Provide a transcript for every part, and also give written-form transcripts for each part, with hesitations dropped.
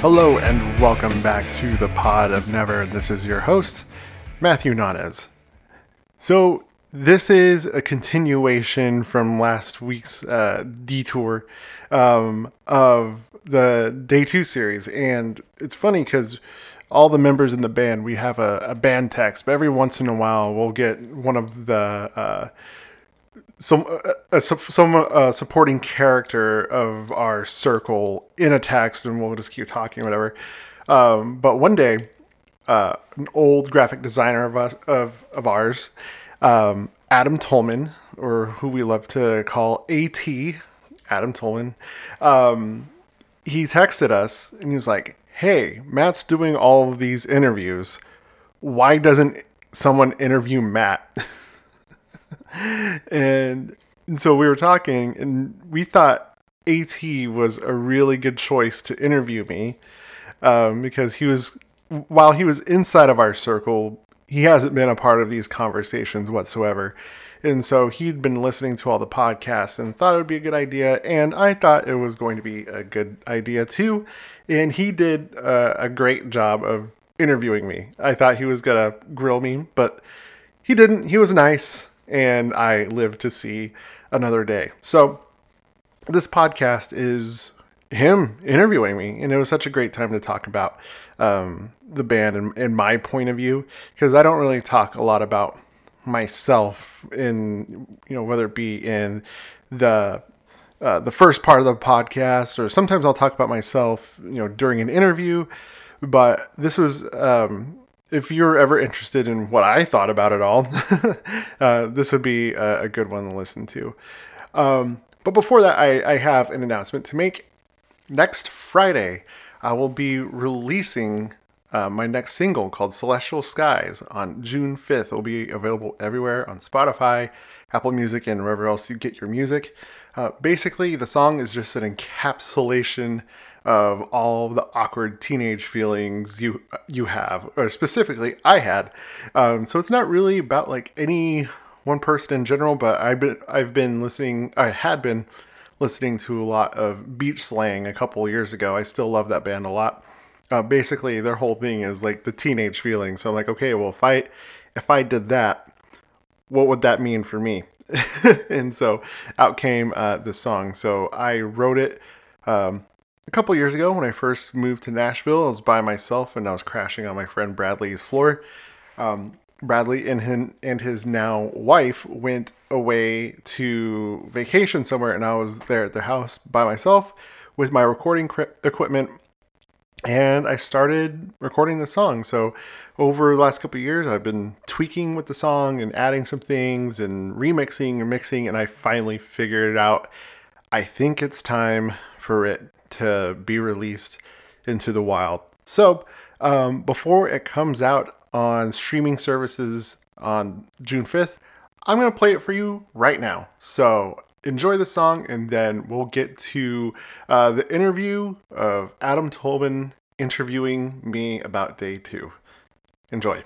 Hello and welcome back to the Pod of Never. This is your host, Matthew Nanez. So this is a continuation from last week's detour of the Day 2 series. And it's funny because all the members in the band, we have a band text, but every once in a while we'll get one of the supporting character of our circle in a text, and we'll just keep talking, whatever. But one day, an old graphic designer of ours, Adam Tolman, or who we love to call AT, Adam Tolman, he texted us and he was like, "Hey, Matt's doing all of these interviews. Why doesn't someone interview Matt?" And so we were talking, and we thought AT was a really good choice to interview me, because while he was inside of our circle, he hasn't been a part of these conversations whatsoever. And so he'd been listening to all the podcasts and thought it would be a good idea. And I thought it was going to be a good idea too. And he did a great job of interviewing me. I thought he was going to grill me, but he didn't. He was nice. And I lived to see another day. So this podcast is him interviewing me. And it was such a great time to talk about the band and my point of view, because I don't really talk a lot about myself in, whether it be in the first part of the podcast, or sometimes I'll talk about myself, during an interview. But this was, if you're ever interested in what I thought about it all, this would be a good one to listen to. But before that, I have an announcement to make. Next Friday, I will be releasing my next single called Celestial Skies on June 5th. It will be available everywhere on Spotify, Apple Music, and wherever else you get your music. Basically, the song is just an encapsulation of all the awkward teenage feelings you have, or specifically I had. So it's not really about like any one person in general, but I had been listening to a lot of Beach Slang a couple years ago. I still love that band a lot. Basically their whole thing is like the teenage feeling. So I'm like, okay, well, if I did that, what would that mean for me? And so out came this song. So I wrote it a couple years ago when I first moved to Nashville. I was by myself and I was crashing on my friend Bradley's floor. Bradley and his now wife went away to vacation somewhere, and I was there at their house by myself with my recording equipment. And I started recording the song. So over the last couple of years, I've been tweaking with the song and adding some things and remixing and mixing. And I finally figured it out. I think it's time for it to be released into the wild. So before it comes out on streaming services on June 5th, I'm going to play it for you right now. So enjoy the song, and then we'll get to the interview of Adam Tolman interviewing me about Day 2. Enjoy.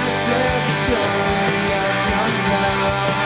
This is the story of my love.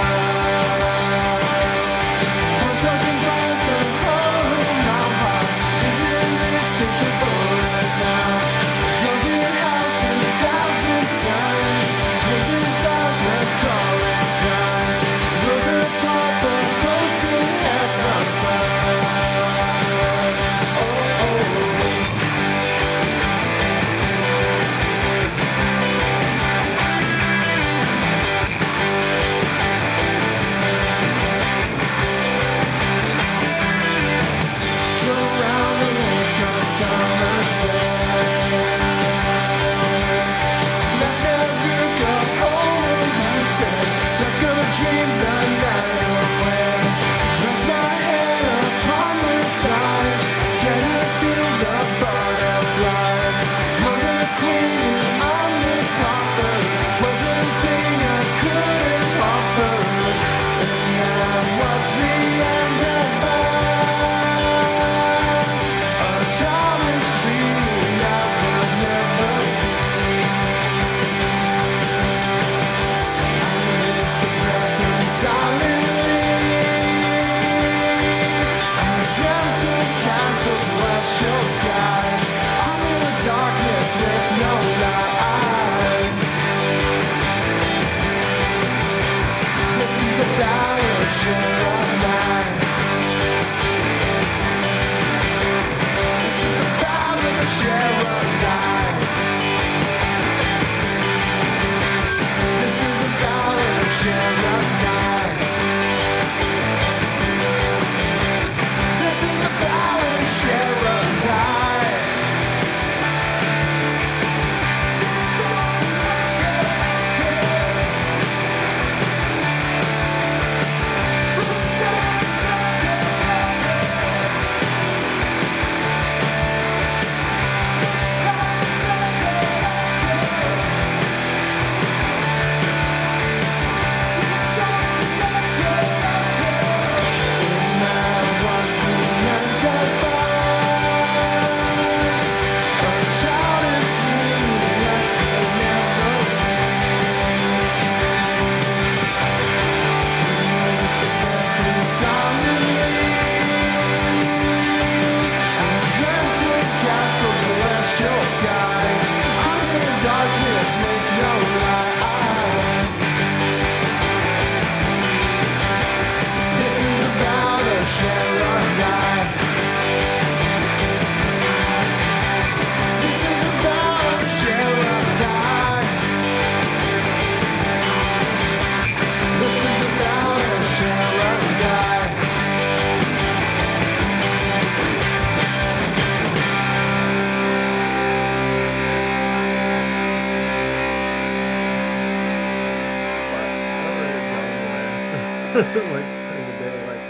during the day. Like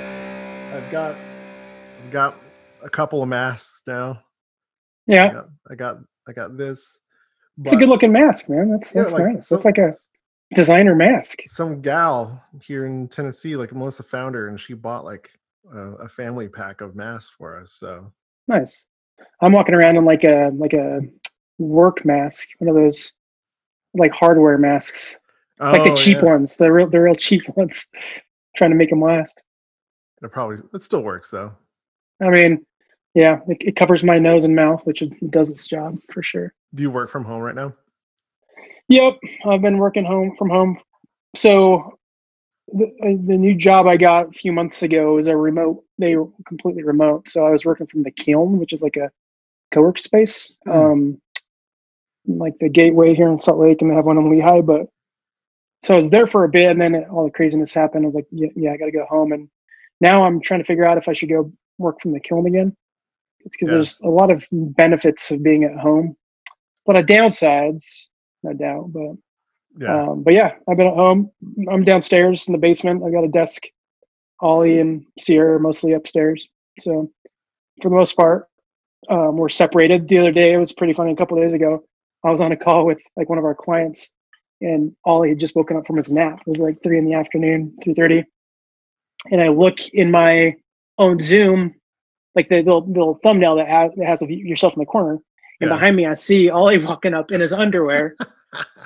I've got a couple of masks now. Yeah. I got this. But it's a good looking mask, man. That's nice. That's like a designer mask. Some gal here in Tennessee, like Melissa, found her, and she bought like a family pack of masks for us. So nice. I'm walking around in like a work mask, one of those like hardware masks, like the cheap ones, the real cheap ones. Trying to make them last. It still works though. I mean, yeah, it covers my nose and mouth, which it does its job for sure. Do you work from home right now? Yep, I've been working from home. So the new job I got a few months ago is they were completely remote. So I was working from the Kiln, which is like a co-work space, like the Gateway here in Salt Lake, and they have one in Lehigh. But so I was there for a bit, and then all the craziness happened. I was like, yeah, I got to go home. And now I'm trying to figure out if I should go work from the Kiln again. It's because there's a lot of benefits of being at home, but downsides, no doubt. But yeah, I've been at home. I'm downstairs in the basement. I got a desk. Ollie and Sierra are mostly upstairs. So for the most part, we're separated. The other day, it was pretty funny. A couple of days ago, I was on a call with like one of our clients, and Ollie had just woken up from his nap. It was like 3:30 in the afternoon. And I look in my own Zoom, like the little thumbnail that has of yourself in the corner. And behind me, I see Ollie walking up in his underwear,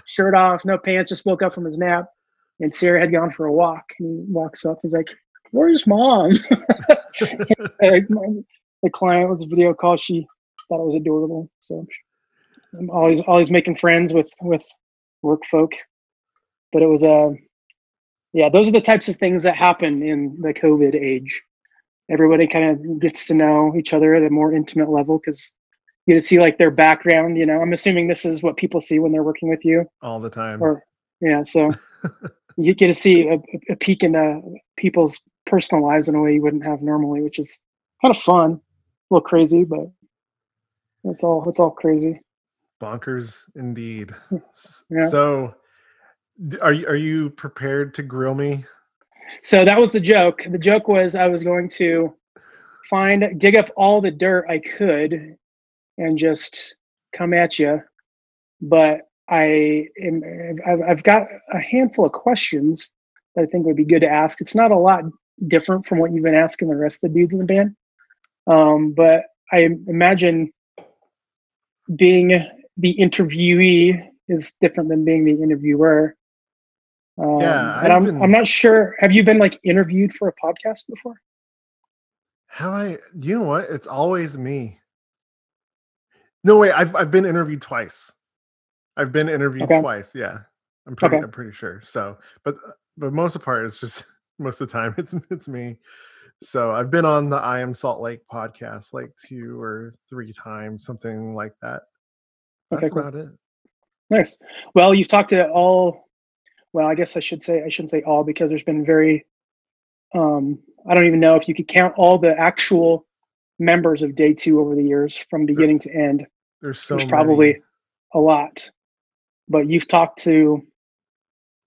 shirt off, no pants, just woke up from his nap. And Sarah had gone for a walk. And he walks up. He's like, "Where's mom?" The client was a video call. She thought it was adorable. So I'm always making friends with work folk. But it was, those are the types of things that happen in the COVID age. Everybody kind of gets to know each other at a more intimate level because you get to see like their background, you know. I'm assuming this is what people see when they're working with you all the time. So you get to see a peek in people's personal lives in a way you wouldn't have normally, which is kind of fun, a little crazy, but it's all crazy. Bonkers indeed. Yeah. So, are you prepared to grill me? So that was the joke. The joke was I was going to dig up all the dirt I could and just come at you. But I've got a handful of questions that I think would be good to ask. It's not a lot different from what you've been asking the rest of the dudes in the band. But I imagine being the interviewee is different than being the interviewer. I'm not sure. Have you been like interviewed for a podcast before? You know what? It's always me. No way. I've been interviewed twice. Yeah. I'm pretty sure. So, but most of the part is just most of the time it's me. So I've been on the I Am Salt Lake podcast like 2 or 3 times, something like that. That's about it. Nice. Well, you've talked to Well, I guess I shouldn't say all, because there's been I don't even know if you could count all the actual members of Day 2 over the years from beginning to end. There's probably a lot, but you've talked to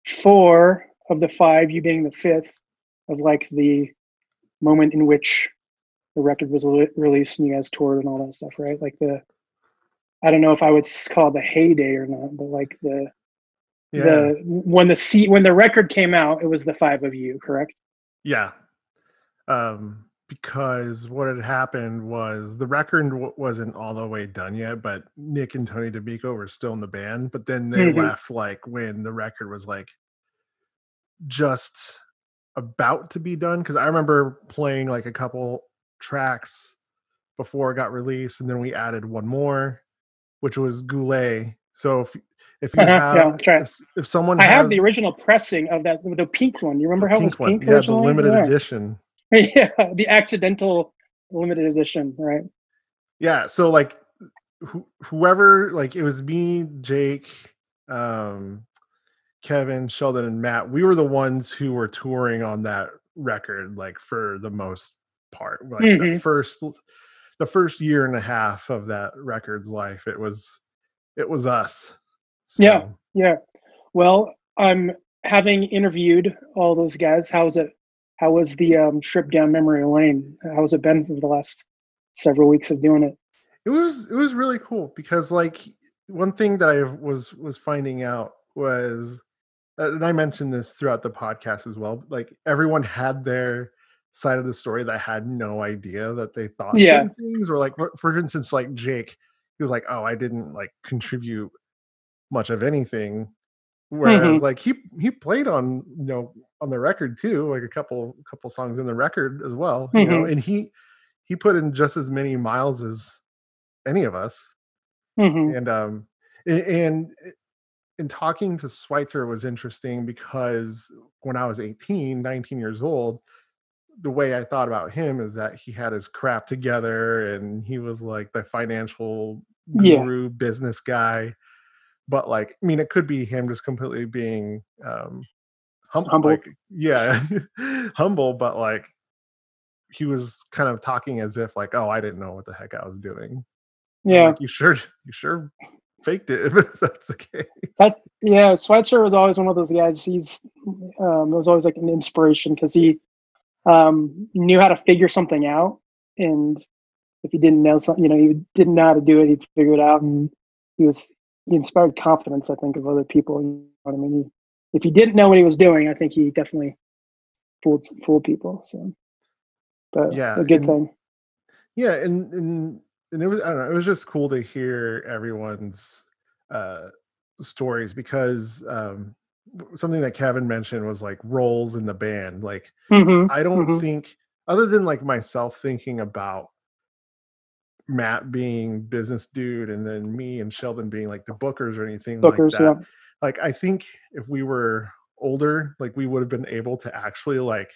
4 of the 5, you being the 5th, of like the moment in which the record was released and you guys toured and all that stuff, right? Like I don't know if I would call it the heyday or not, but like when the record came out, it was the 5 of you, correct? Yeah. Because what had happened was the record wasn't all the way done yet, but Nick and Tony DeMico were still in the band, but then they left like when the record was like just about to be done. 'Cause I remember playing like a couple tracks before it got released, and then we added one more, which was Goulet. So if you have, if someone I have the original pressing of that, the pink one. You remember how it was pink? Yeah, the limited edition. Yeah, the accidental limited edition, right? Yeah, so like whoever, like it was me, Jake, Kevin, Sheldon, and Matt. We were the ones who were touring on that record, like for the most part. Like the first year and a half of that record's life, it was us. So. Yeah. Well, I'm having interviewed all those guys. How's it How was the trip down memory lane? How's it been for the last several weeks of doing it? It was really cool because, like, one thing that I was finding out was, and I mentioned this throughout the podcast as well, like, everyone had their side of the story that I had no idea that they thought certain things, or like, for instance, like Jake, he was like, "Oh, I didn't like contribute much of anything," whereas like he played on, you know, on the record too, like a couple songs in the record as well, you know, and he put in just as many miles as any of us. And talking to Schweitzer was interesting because when I was 18, 19 years old, the way I thought about him is that he had his crap together and he was like the financial guru business guy. But like, I mean, it could be him just completely being humble. Like, humble, but like he was kind of talking as if like, "Oh, I didn't know what the heck I was doing." Yeah. Like, you sure faked it if that's the case. Schweitzer was always one of those guys. He's it was always like an inspiration because he knew how to figure something out, and if he didn't know something, you know, he didn't know how to do it, he'd figure it out, and he inspired confidence, I think, of other people. You know what I mean? If he didn't know what he was doing, I think he definitely fooled people. So, but yeah, a good thing. Yeah, and it was, I don't know, it was just cool to hear everyone's stories because something that Kevin mentioned was like roles in the band. Like, I don't think, other than like myself thinking about Matt being business dude and then me and Sheldon being like the bookers or anything like that. Yeah. Like, I think if we were older, like we would have been able to actually like,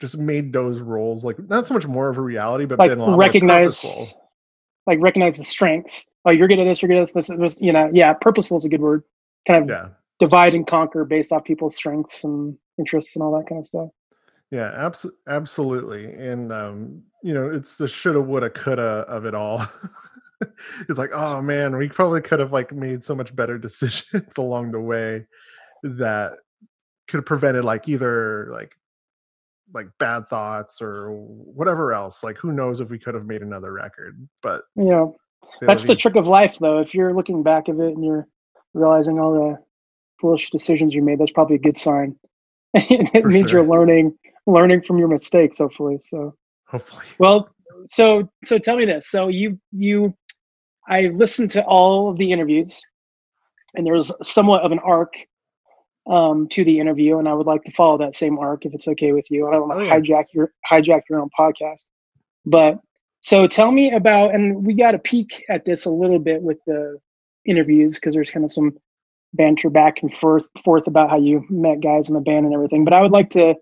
just made those roles like not so much more of a reality, but like been a lot recognize the strengths. Oh, you're good at this. You're good at this. This, you know, yeah. Purposeful is a good word. Kind of divide and conquer based off people's strengths and interests and all that kind of stuff. Yeah, absolutely. And you know, it's the shoulda, woulda, coulda of it all. It's like, oh man, we probably could have like made so much better decisions along the way that could have prevented like either like bad thoughts or whatever else. Like, who knows if we could have made another record, but yeah, that's the trick of life though. If you're looking back of it and you're realizing all the foolish decisions you made, that's probably a good sign. It means you're learning from your mistakes, hopefully. So. Well, so tell me this. So I listened to all of the interviews and there was somewhat of an arc to the interview, and I would like to follow that same arc if it's okay with you. I don't want to hijack your own podcast, but so tell me about, and we got a peek at this a little bit with the interviews because there's kind of some banter back and forth about how you met guys in the band and everything, but I would like to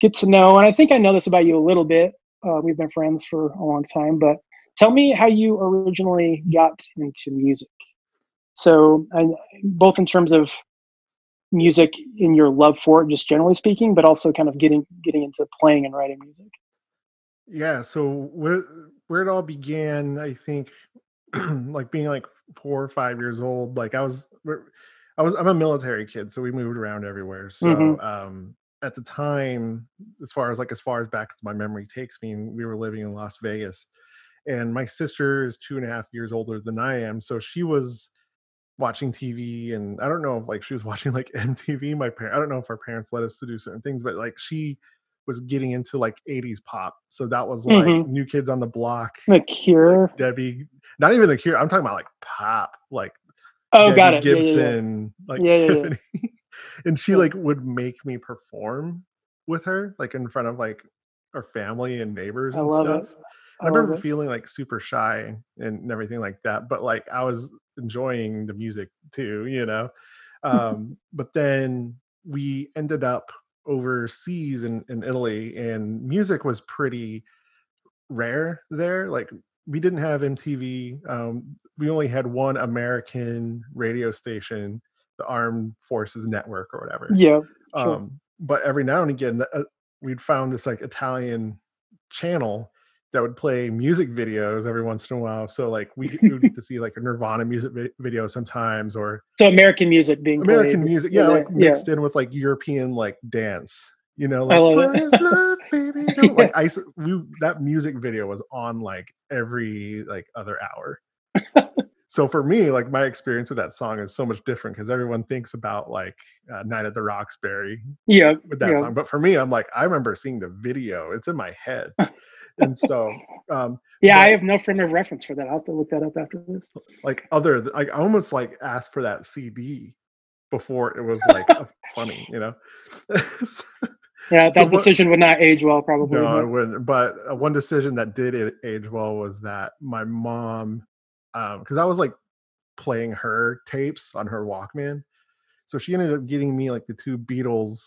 get to know, and I think I know this about you a little bit. We've been friends for a long time, but tell me how you originally got into music. So, both in terms of music in your love for it, just generally speaking, but also kind of getting into playing and writing music. Yeah. So where it all began, I think, like being like 4 or 5 years old, like I'm a military kid. So we moved around everywhere. So, at the time, as far as back as my memory takes me, we were living in Las Vegas, and my sister is 2.5 years older than I am. So she was watching TV, and I don't know if like she was watching like MTV. I don't know if our parents let us to do certain things, but like she was getting into like 80s pop. So that was like New Kids on the Block, The Cure, like Debbie, not even The Cure. I'm talking about like pop, like Debbie Gibson, Tiffany. Yeah. And she like would make me perform with her, like in front of like our family and neighbors and stuff. I remember feeling like super shy and everything like that, but like I was enjoying the music too, you know. But then we ended up overseas in Italy, and music was pretty rare there. Like, we didn't have MTV. We only had one American radio station, the Armed Forces Network or whatever. Yeah. Sure. But every now and again, we'd found this like Italian channel that would play music videos every once in a while. So like we would get to see like a Nirvana music video sometimes, or so American music being American played. Music, yeah, like mixed in with like European like dance. You know, like, I love it. Love, baby. Yeah. Like that music video was on like every like other hour. So for me, like my experience with that song is so much different because everyone thinks about like Night at the Roxbury with that song. But for me, I'm like, I remember seeing the video. It's in my head. And so, I have no frame of reference for that. I'll have to look that up after this. Like I almost like asked for that CD before it was like funny, you know? So, yeah, that decision would not age well, probably. No, it wouldn't. But one decision that did age well was that my mom, because I was like playing her tapes on her Walkman, so she ended up getting me like the two Beatles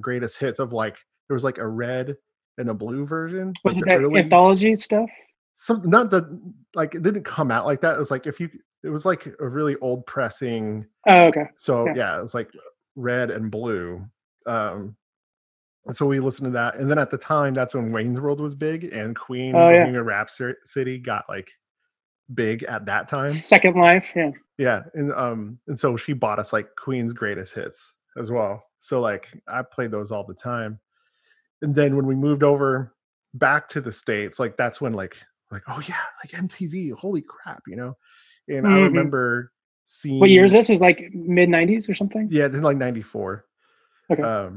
greatest hits of like there was like a red and a blue version. Was like, it that early anthology stuff? Some not the like it didn't come out like that. It was like it was like a really old pressing. Oh, okay. So yeah, it was like red and blue. And so we listened to that, and then at the time, that's when Wayne's World was big, and Queen Bohemian Rhapsody got like big at that time. Second Life, and so she bought us like Queen's greatest hits as well. So like I played those all the time. And then when we moved over back to the States, like that's when like oh yeah, like MTV, holy crap, you know. And I remember seeing what year is this? It was like mid 90s or something. Yeah, this is like 94. Okay.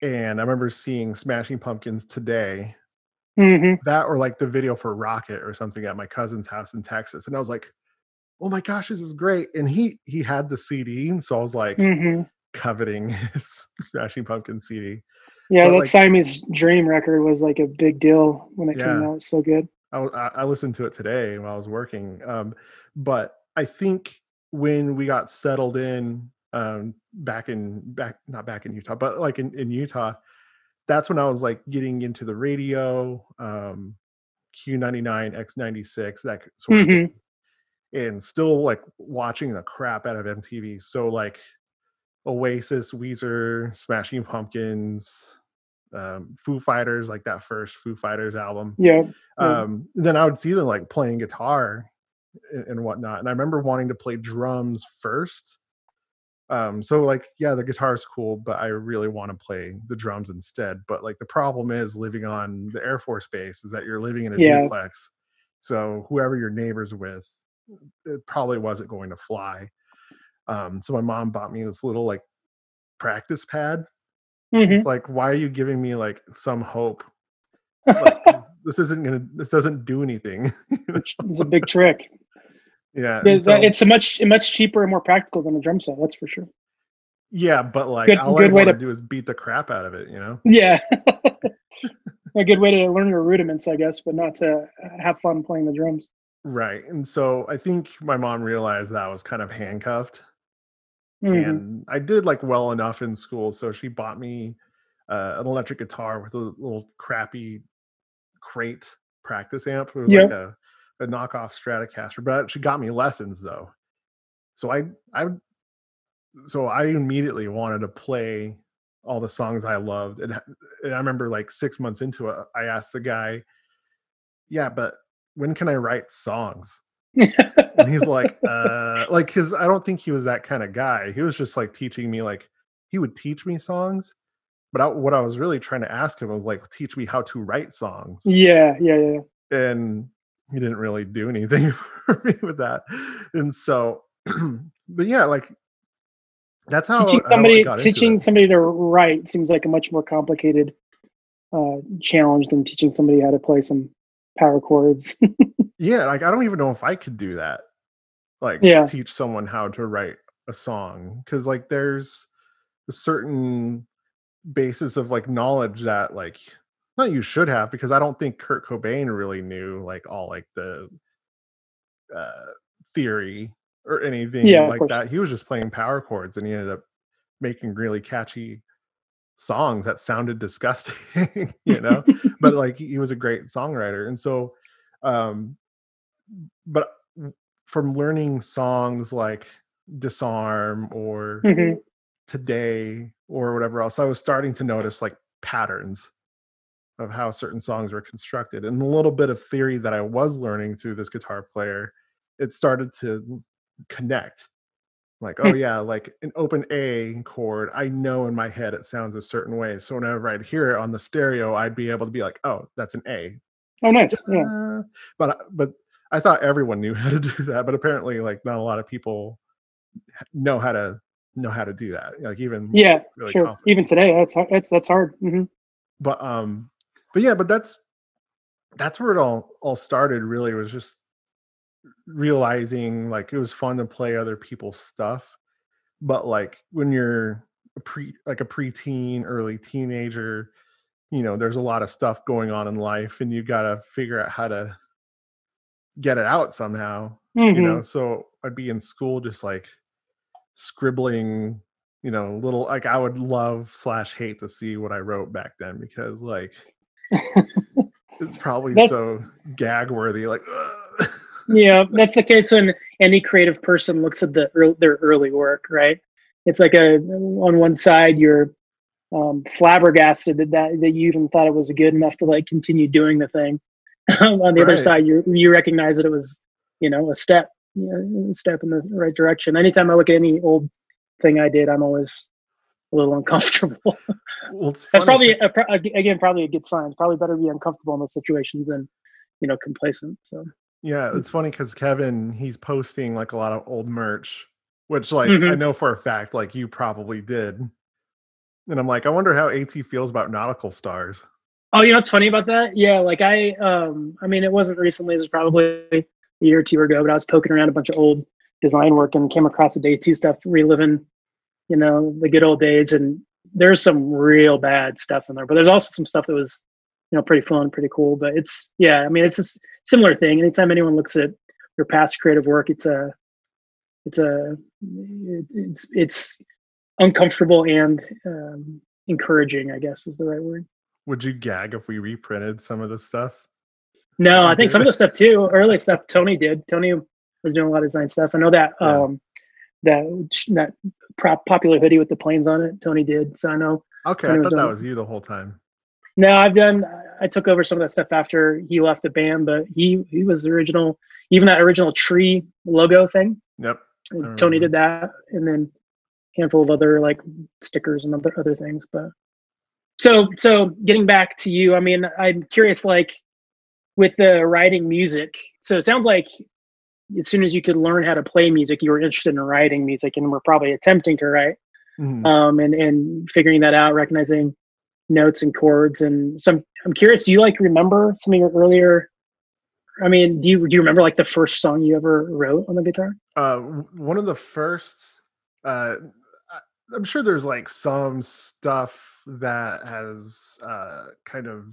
And I remember seeing Smashing Pumpkins Today. Mm-hmm. That or like the video for Rocket or something at my cousin's house in Texas. And I was like, oh my gosh, this is great. And he had the CD. And so I was like coveting his Smashing Pumpkins CD. Yeah, but that like, Siamese Dream record was like a big deal when it came out. It was so good. I listened to it today while I was working. But I think when we got settled in in Utah, that's when I was like getting into the radio, Q99, X96, that sort of thing, and still like watching the crap out of MTV. So like Oasis, Weezer, Smashing Pumpkins, Foo Fighters, like that first Foo Fighters album. Yeah. Then I would see them like playing guitar and whatnot. And I remember wanting to play drums first. So like, yeah, the guitar is cool, but I really want to play the drums instead. But like the problem is living on the Air Force Base is that you're living in a duplex. So whoever your neighbor's with, it probably wasn't going to fly. So my mom bought me this little like practice pad. It's like, why are you giving me like some hope? Like, this doesn't do anything. It's a big trick. Yeah, it's much cheaper and more practical than a drum set. That's for sure. Yeah, but like all I want to do is beat the crap out of it, you know. Yeah, a good way to learn your rudiments, I guess, but not to have fun playing the drums. Right, and so I think my mom realized that I was kind of handcuffed, and I did like well enough in school, so she bought me an electric guitar with a little crappy crate practice amp. It was like a knockoff Stratocaster, but she got me lessons though. So I immediately wanted to play all the songs I loved, and I remember like 6 months into it, I asked the guy, "Yeah, but when can I write songs?" And he's like, like, because I don't think he was that kind of guy. He was just like teaching me, like he would teach me songs, but what I was really trying to ask him was like, teach me how to write songs. And he didn't really do anything for me with that. And so, but yeah, like that's how teaching somebody to write seems like a much more complicated challenge than teaching somebody how to play some power chords. Yeah. Like, I don't even know if I could do that. Like teach someone how to write a song. Cause like there's a certain basis of like knowledge that like, not you should have, because I don't think Kurt Cobain really knew like all like the theory or anything like that. He was just playing power chords, and he ended up making really catchy songs that sounded disgusting, you know. But like he was a great songwriter, and so but from learning songs like Disarm or Today or whatever else, I was starting to notice like patterns of how certain songs were constructed. And the little bit of theory that I was learning through this guitar player, it started to connect. Like, oh yeah, like an open A chord, I know in my head it sounds a certain way. So whenever I'd hear it on the stereo, I'd be able to be like, oh, that's an A. Oh, nice. Yeah. But I thought everyone knew how to do that, but apparently like not a lot of people know how to do that. Like even really sure. Even today, that's hard. Mm-hmm. But that's where it all started. Really, was just realizing like it was fun to play other people's stuff, but like when you're a preteen, early teenager, you know, there's a lot of stuff going on in life, and you gotta figure out how to get it out somehow. Mm-hmm. You know, so I'd be in school just like scribbling, you know, little, like I would love / hate to see what I wrote back then, because like it's probably so gag worthy. Like, ugh. Yeah, that's the case when any creative person looks at their early work, right? It's like on one side you're flabbergasted that you even thought it was good enough to like continue doing the thing. On the other side, you recognize that it was, you know, a step in the right direction. Anytime I look at any old thing I did, I'm always a little uncomfortable. Well, that's probably probably a good sign. Probably better be uncomfortable in those situations than, you know, complacent. So. Yeah, it's funny because Kevin, he's posting like a lot of old merch, which like mm-hmm. I know for a fact like you probably did. And I'm like, I wonder how AT feels about nautical stars. Oh, you know what's funny about that? Yeah, like I mean, it wasn't recently. It was probably a year or two ago, but I was poking around a bunch of old design work and came across the Day 2 stuff, reliving, you know, the good old days. And there's some real bad stuff in there, but there's also some stuff that was, you know, pretty fun, pretty cool. But it's, yeah, I mean, it's a similar thing. Anytime anyone looks at their past creative work, it's uncomfortable and encouraging, I guess is the right word. Would you gag if we reprinted some of the stuff? No, I think some of the stuff too, early stuff, Tony did. Tony was doing a lot of design stuff. I know that that popular hoodie with the planes on it, Tony did. So I know. Okay, I thought that was you the whole time. No, I took over some of that stuff after he left the band, but he was the original, even that original tree logo thing. Yep. Tony did that, and then a handful of other like stickers and other things. But so getting back to you, I mean, I'm curious, like with the writing music. So it sounds like as soon as you could learn how to play music, you were interested in writing music, and we're probably attempting to write, mm-hmm. and figuring that out, recognizing notes and chords. And so I'm curious, do you like remember some of your earlier, I mean, do you remember like the first song you ever wrote on the guitar? One of the first, I'm sure there's like some stuff that has kind of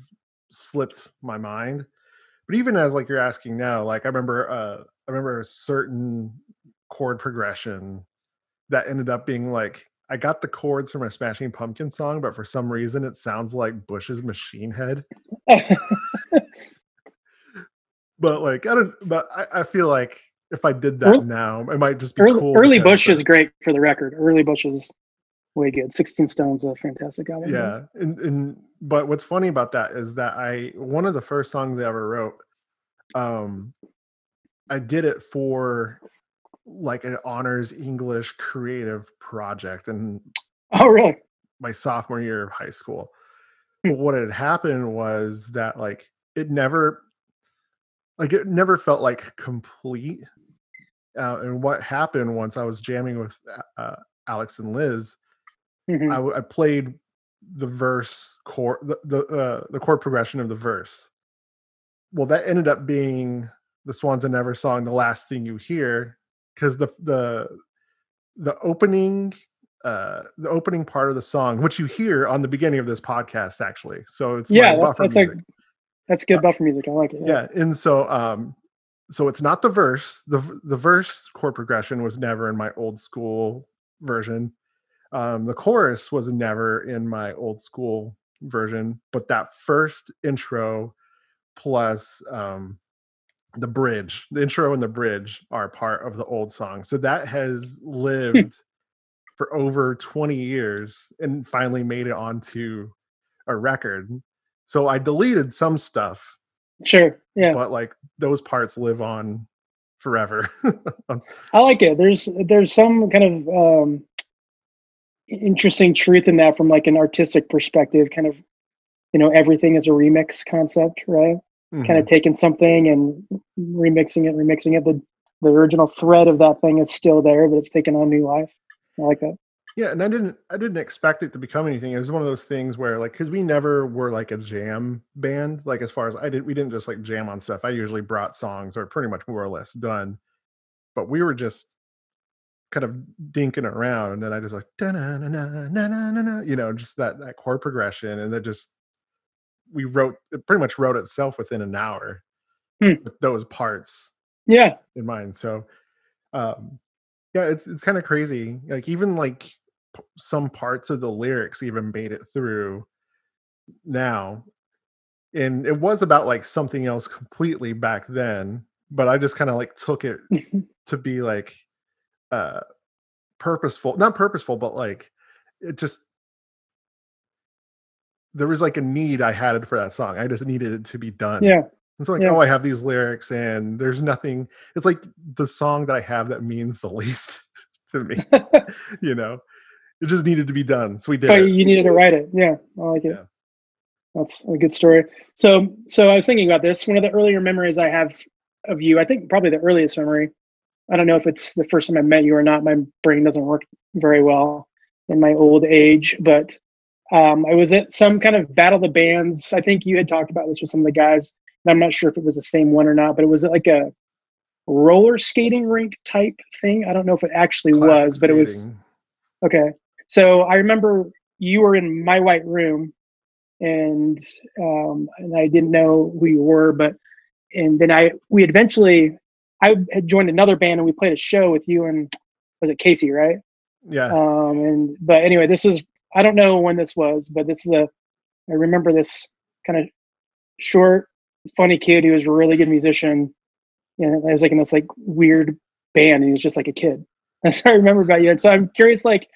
slipped my mind, but even as like you're asking now, like I remember a certain chord progression that ended up being like, I got the chords from a Smashing Pumpkins song, but for some reason it sounds like Bush's Machine Head. But like I feel like if I did that now, it might just be cool. Early Bush is great for the record. Early Bush is way good. 16 Stones is a fantastic album. Yeah, but what's funny about that is that one of the first songs I ever wrote, I did it for like an honors English creative project, and oh really, my sophomore year of high school. But what had happened was that like it never felt like complete. And what happened once I was jamming with Alex and Liz, mm-hmm. I played the verse chord, the chord progression of the verse. Well, that ended up being the Swans and Never song, the last thing you hear. Because the opening part of the song, which you hear on the beginning of this podcast, actually, so it's that's good buffer music. I like it. Yeah. And so it's not the verse. The verse chord progression was never in my old school version. The chorus was never in my old school version, but that first intro plus. The intro and the bridge are part of the old song. So that has lived for over 20 years and finally made it onto a record. So I deleted some stuff. Sure. Yeah. But like those parts live on forever. I like it. There's some kind of interesting truth in that from like an artistic perspective, kind of, you know, everything is a remix concept, right? Mm-hmm. Kind of taking something and remixing it. The original thread of that thing is still there, but it's taken on new life. I like that. Yeah, and I didn't expect it to become anything. It was one of those things where, like, because we never were like a jam band. Like, as far as we didn't just like jam on stuff. I usually brought songs or pretty much more or less done, but we were just kind of dinking around, and then I just like na na na na na na, you know, just that chord progression, and that just it pretty much wrote itself within an hour with those parts. Yeah, in mind. So, yeah, it's kind of crazy. Like, even like some parts of the lyrics even made it through now, and it was about like something else completely back then, but I just kind of like took it to be like not purposeful, but like it just, there was like a need I had for that song. I just needed it to be done. Yeah. It's like, I have these lyrics and there's nothing. It's like the song that I have that means the least to me, you know, it just needed to be done. So we did it. You needed to write it. Yeah. I like it. Yeah. That's a good story. So I was thinking about this. One of the earlier memories I have of you, I think probably the earliest memory. I don't know if it's the first time I met you or not. My brain doesn't work very well in my old age, but I was at some kind of Battle of the Bands. I think you had talked about this with some of the guys. I'm not sure if it was the same one or not, but it was like a roller skating rink type thing. I don't know if it actually was, but it was okay. So I remember you were in my white room, and I didn't know who you were, but then I had joined another band and we played a show with you and was it Casey, right? Yeah. But anyway, I don't know when this was, but I remember this kind of short, funny kid who was a really good musician, and I was like in this like weird band, and he was just like a kid. That's what I remember about you. And so I'm curious, like,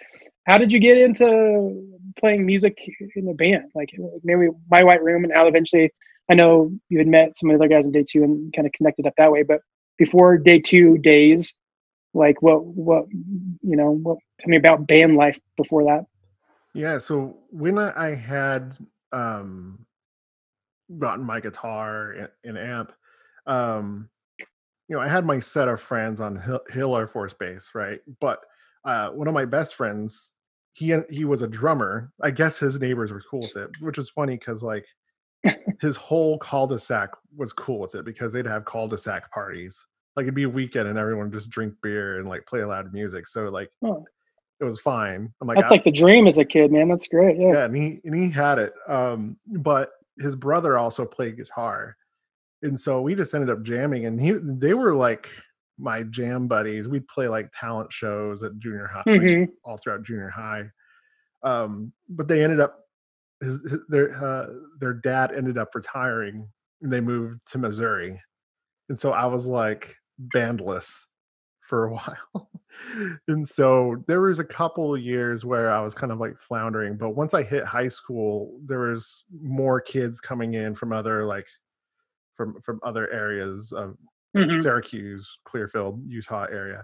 how did you get into playing music in the band? Like, maybe my white room, and how eventually, I know you had met some of the other guys in day two and kind of connected up that way. But before day 2 days, like, what tell me about band life before that? Yeah. So when I had gotten my guitar and amp, you know, I had my set of friends on Hill Air Force Base, right? But one of my best friends, he was a drummer. I guess his neighbors were cool with it, which was funny because like his whole cul-de-sac was cool with it because they'd have cul-de-sac parties. Like, it'd be a weekend and everyone would just drink beer and like play loud music. So like it was fine. I'm like, that's like the dream as a kid, man. That's great. Yeah. Yeah, and he had it. But his brother also played guitar, and so we just ended up jamming, and they were like my jam buddies. We'd play like talent shows at junior high, like, all throughout junior high. But they ended up, their dad ended up retiring, and they moved to Missouri. And so I was like bandless for a while. And so there was a couple of years where I was kind of like floundering, but once I hit high school, there was more kids coming in from other, like from other areas of Syracuse, Clearfield, Utah area.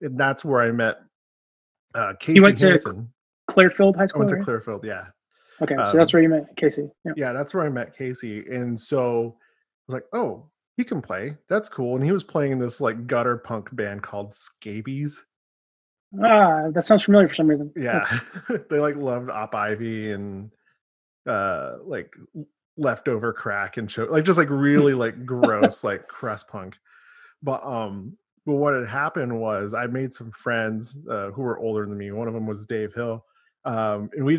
And that's where I met Casey. You went Hansen. To Clearfield High School? I went to Clearfield, yeah. Okay, so that's where you met Casey. Yep. Yeah, that's where I met Casey. And so I was like, oh, he can play. That's cool. And he was playing in this like gutter punk band called Scabies. Ah, that sounds familiar for some reason. Yeah. They like loved Op Ivy and like Leftover Crack and show, like just like really like gross like crust punk. But what had happened was I made some friends who were older than me. One of them was Dave Hill. And we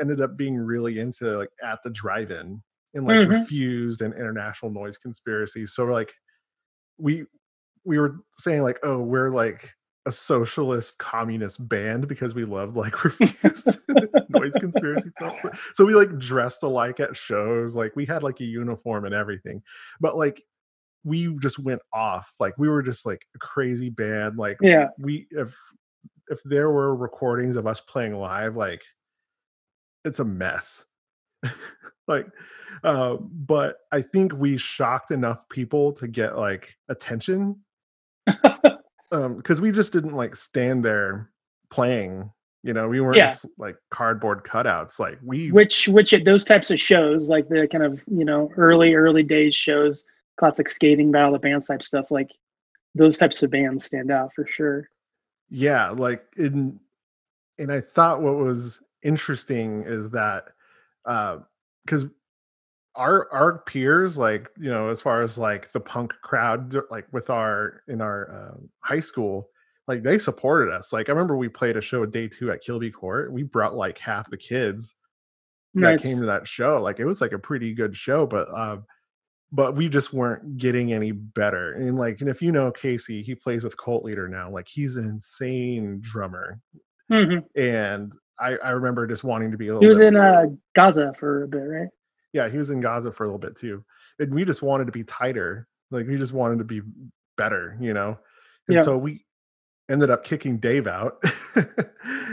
ended up being really into like At the Drive-In and like Refused and International Noise Conspiracy. So like we were saying like, oh, we're like a socialist communist band because we loved like Refused Noise Conspiracy. So we like dressed alike at shows. Like we had like a uniform and everything, but like we just went off. Like we were just like a crazy band. Like if there were recordings of us playing live, like it's a mess. Like, but I think we shocked enough people to get like attention, because we just didn't like stand there playing. You know, we weren't just, like cardboard cutouts. Like we, which at those types of shows, like the kind of, you know, early days shows, classic skating battle of bands type stuff, like those types of bands stand out for sure. Yeah, like and I thought what was interesting is that because our peers, like, you know, as far as like the punk crowd, like with in our high school. Like, they supported us. Like, I remember we played a show day two at Kilby Court. We brought, like, half the kids that came to that show. Like, it was, like, a pretty good show, but we just weren't getting any better. And, like, and if you know Casey, he plays with Cult Leader now. Like, he's an insane drummer. Mm-hmm. And I remember just wanting to be a little bit. He was in Gaza for a bit, right? Yeah, he was in Gaza for a little bit, too. And we just wanted to be tighter. Like, we just wanted to be better, you know? And so we ended up kicking Dave out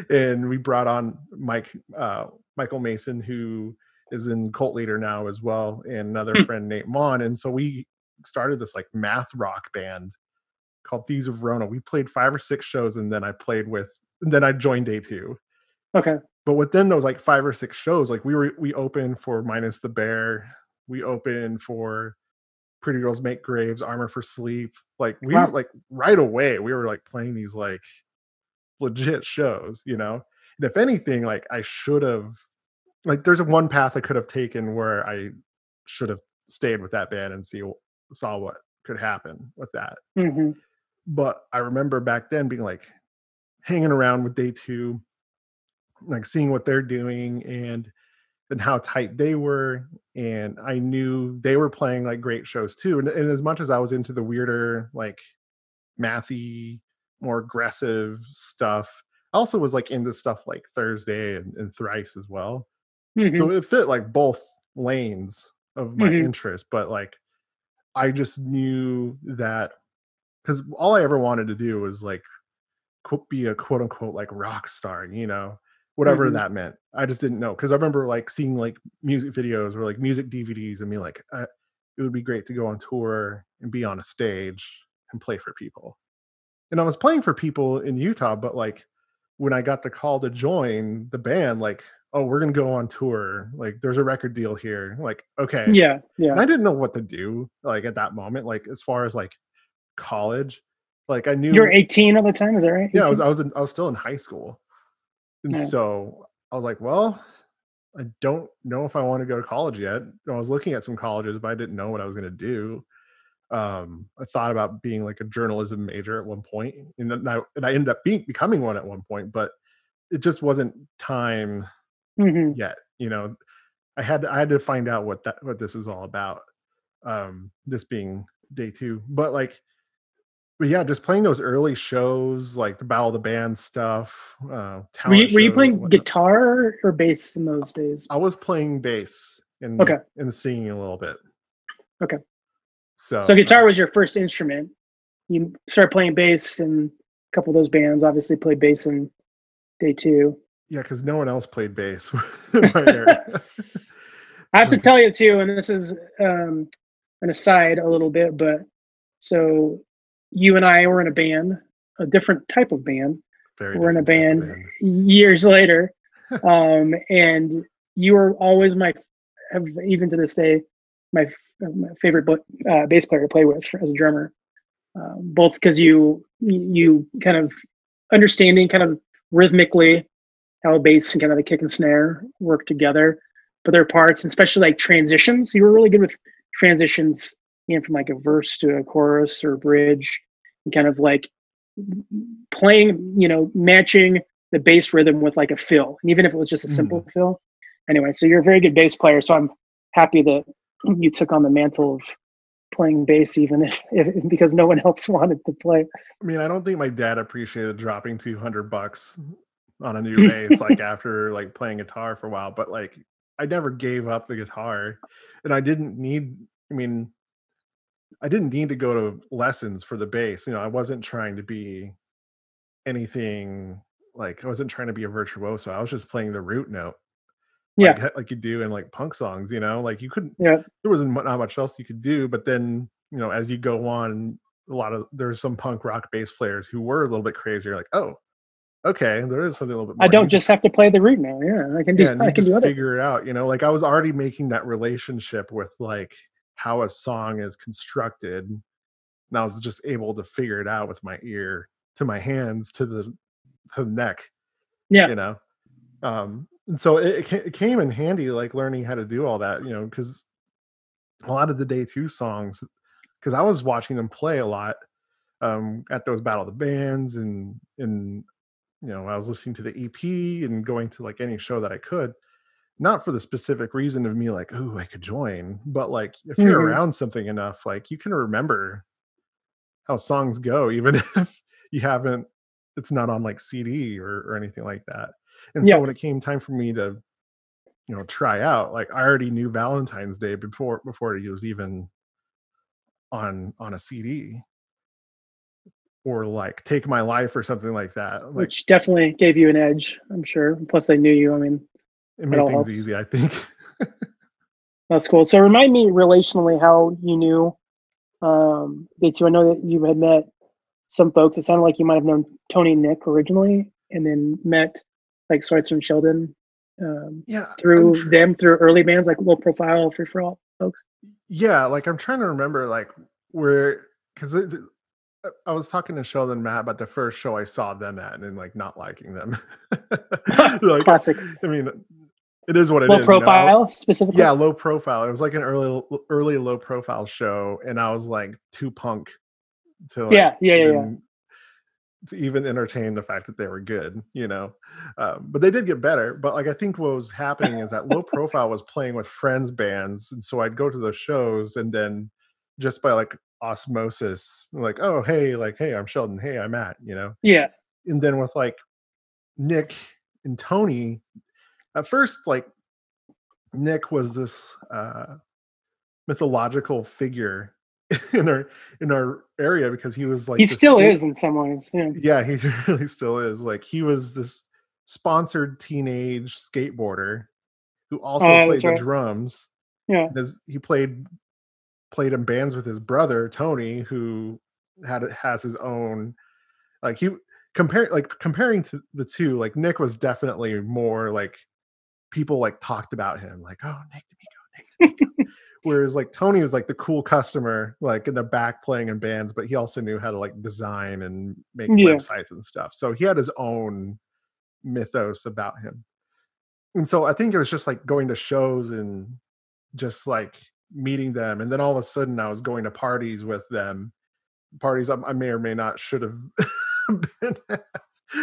and we brought on Michael Mason, who is in Cult Leader now as well, and another friend, Nate Mon. And so we started this like math rock band called Thieves of Rona. We played 5 or 6 shows and then I joined day two. Okay. But within those like 5 or 6 shows, like we opened for Minus the Bear. We opened for Pretty Girls Make Graves, Armor for Sleep. Like we were like right away, we were like playing these like legit shows, you know? And if anything, like I should have, like there's one path I could have taken where I should have stayed with that band and saw what could happen with that. Mm-hmm. But I remember back then being like hanging around with day two, like seeing what they're doing and how tight they were. And I knew they were playing like great shows too. And as much as I was into the weirder, like mathy, more aggressive stuff, I also was like into stuff like Thursday and Thrice as well. Mm-hmm. So it fit like both lanes of my interest. But like, I just knew that because all I ever wanted to do was like be a quote unquote like rock star, you know? Whatever that meant, I just didn't know. Because I remember like seeing like music videos or like music DVDs and me like, it would be great to go on tour and be on a stage and play for people. And I was playing for people in Utah, but like when I got the call to join the band, like, oh, we're gonna go on tour. Like, there's a record deal here. Like, okay, yeah. And I didn't know what to do like at that moment. Like as far as like college, like I knew you were 18 at the time. Is that right? 18? Yeah, I was still in high school. And so I was like, well, I don't know if I want to go to college yet. And I was looking at some colleges, but I didn't know what I was going to do. I thought about being like a journalism major at one point, and I ended up becoming one at one point, but it just wasn't time yet. You know, I had to find out what this was all about. This being day two, but yeah, just playing those early shows, like the Battle of the Bands stuff. Were you playing guitar or bass in those days? I was playing bass and singing a little bit. Okay. So guitar was your first instrument. You started playing bass in a couple of those bands. Obviously played bass in day two. Yeah, because no one else played bass. I have to tell you too, and this is an aside a little bit, but so you and I were in a band, a different type of band. We're in a band years later. And you were always even to this day, my favorite bass player to play with as a drummer. Both because you kind of understanding kind of rhythmically how bass and kind of the kick and snare work together, but their parts, and especially like transitions. You were really good with transitions, from like a verse to a chorus or a bridge, and kind of like playing, you know, matching the bass rhythm with like a fill, and even if it was just a simple fill. Anyway, so you're a very good bass player, so I'm happy that you took on the mantle of playing bass, even if because no one else wanted to play. I mean, I don't think my dad appreciated dropping $200 on a new bass like after like playing guitar for a while, but like I never gave up the guitar, and I didn't need to go to lessons for the bass. You know, I wasn't trying to be anything, like I wasn't trying to be a virtuoso. I was just playing the root note. like you do in like punk songs, you know, like you couldn't, there wasn't not much else you could do. But then, you know, as you go on, a lot of, there's some punk rock bass players who were a little bit crazier, like, oh, okay, there is something a little bit more. I don't just have to play the root now. Yeah, I can do, I can do other. Figure it out, you know, like I was already making that relationship with like how a song is constructed, and I was just able to figure it out with my ear to my hands to the neck. Yeah, you know, and so it came in handy, like learning how to do all that, you know, because a lot of the Day 2 songs, because I was watching them play a lot at those Battle of the Bands, and you know, I was listening to the EP and going to like any show that I could, not for the specific reason of me like, oh, I could join, but like if you're around something enough, like you can remember how songs go, even if you haven't, it's not on like CD or anything like that. And so when it came time for me to, you know, try out, like I already knew Valentine's Day before it was even on a CD, or like Take My Life or something like that. Like, which definitely gave you an edge, I'm sure. Plus they knew you. I mean, it made things easy, I think. That's cool. So remind me relationally how you knew Day 2. I know that you had met some folks. It sounded like you might have known Tony and Nick originally, and then met like Swartz and Sheldon through them, through early bands, like Low Profile, Free For All folks. Yeah, like I'm trying to remember like where, because I was talking to Sheldon and Matt about the first show I saw them at, and like not liking them. Like, classic. I mean, it is what it is. Low Profile, you know? Specifically? Yeah, Low Profile. It was like an early Low Profile show, and I was like too punk to like, to even entertain the fact that they were good, you know, but they did get better. But like I think what was happening is that Low Profile was playing with friends' bands, and so I'd go to those shows, and then just by like osmosis, like, oh hey, like hey, I'm Sheldon, hey, I'm Matt, you know. Yeah. And then with like Nick and Tony, at first like Nick was this mythological figure in our area, because he was like, he still is in some ways. Yeah, he really still is. Like he was this sponsored teenage skateboarder who also played the drums. Yeah, he played in bands with his brother Tony, who has his own, like he comparing to the two, like Nick was definitely more like people like talked about him like, oh, Nick D'Amico. Whereas like Tony was like the cool customer, like in the back playing in bands, but he also knew how to like design and make websites and stuff. So he had his own mythos about him. And so I think it was just like going to shows and just like meeting them. And then all of a sudden I was going to parties with them. Parties I may or may not should have been at.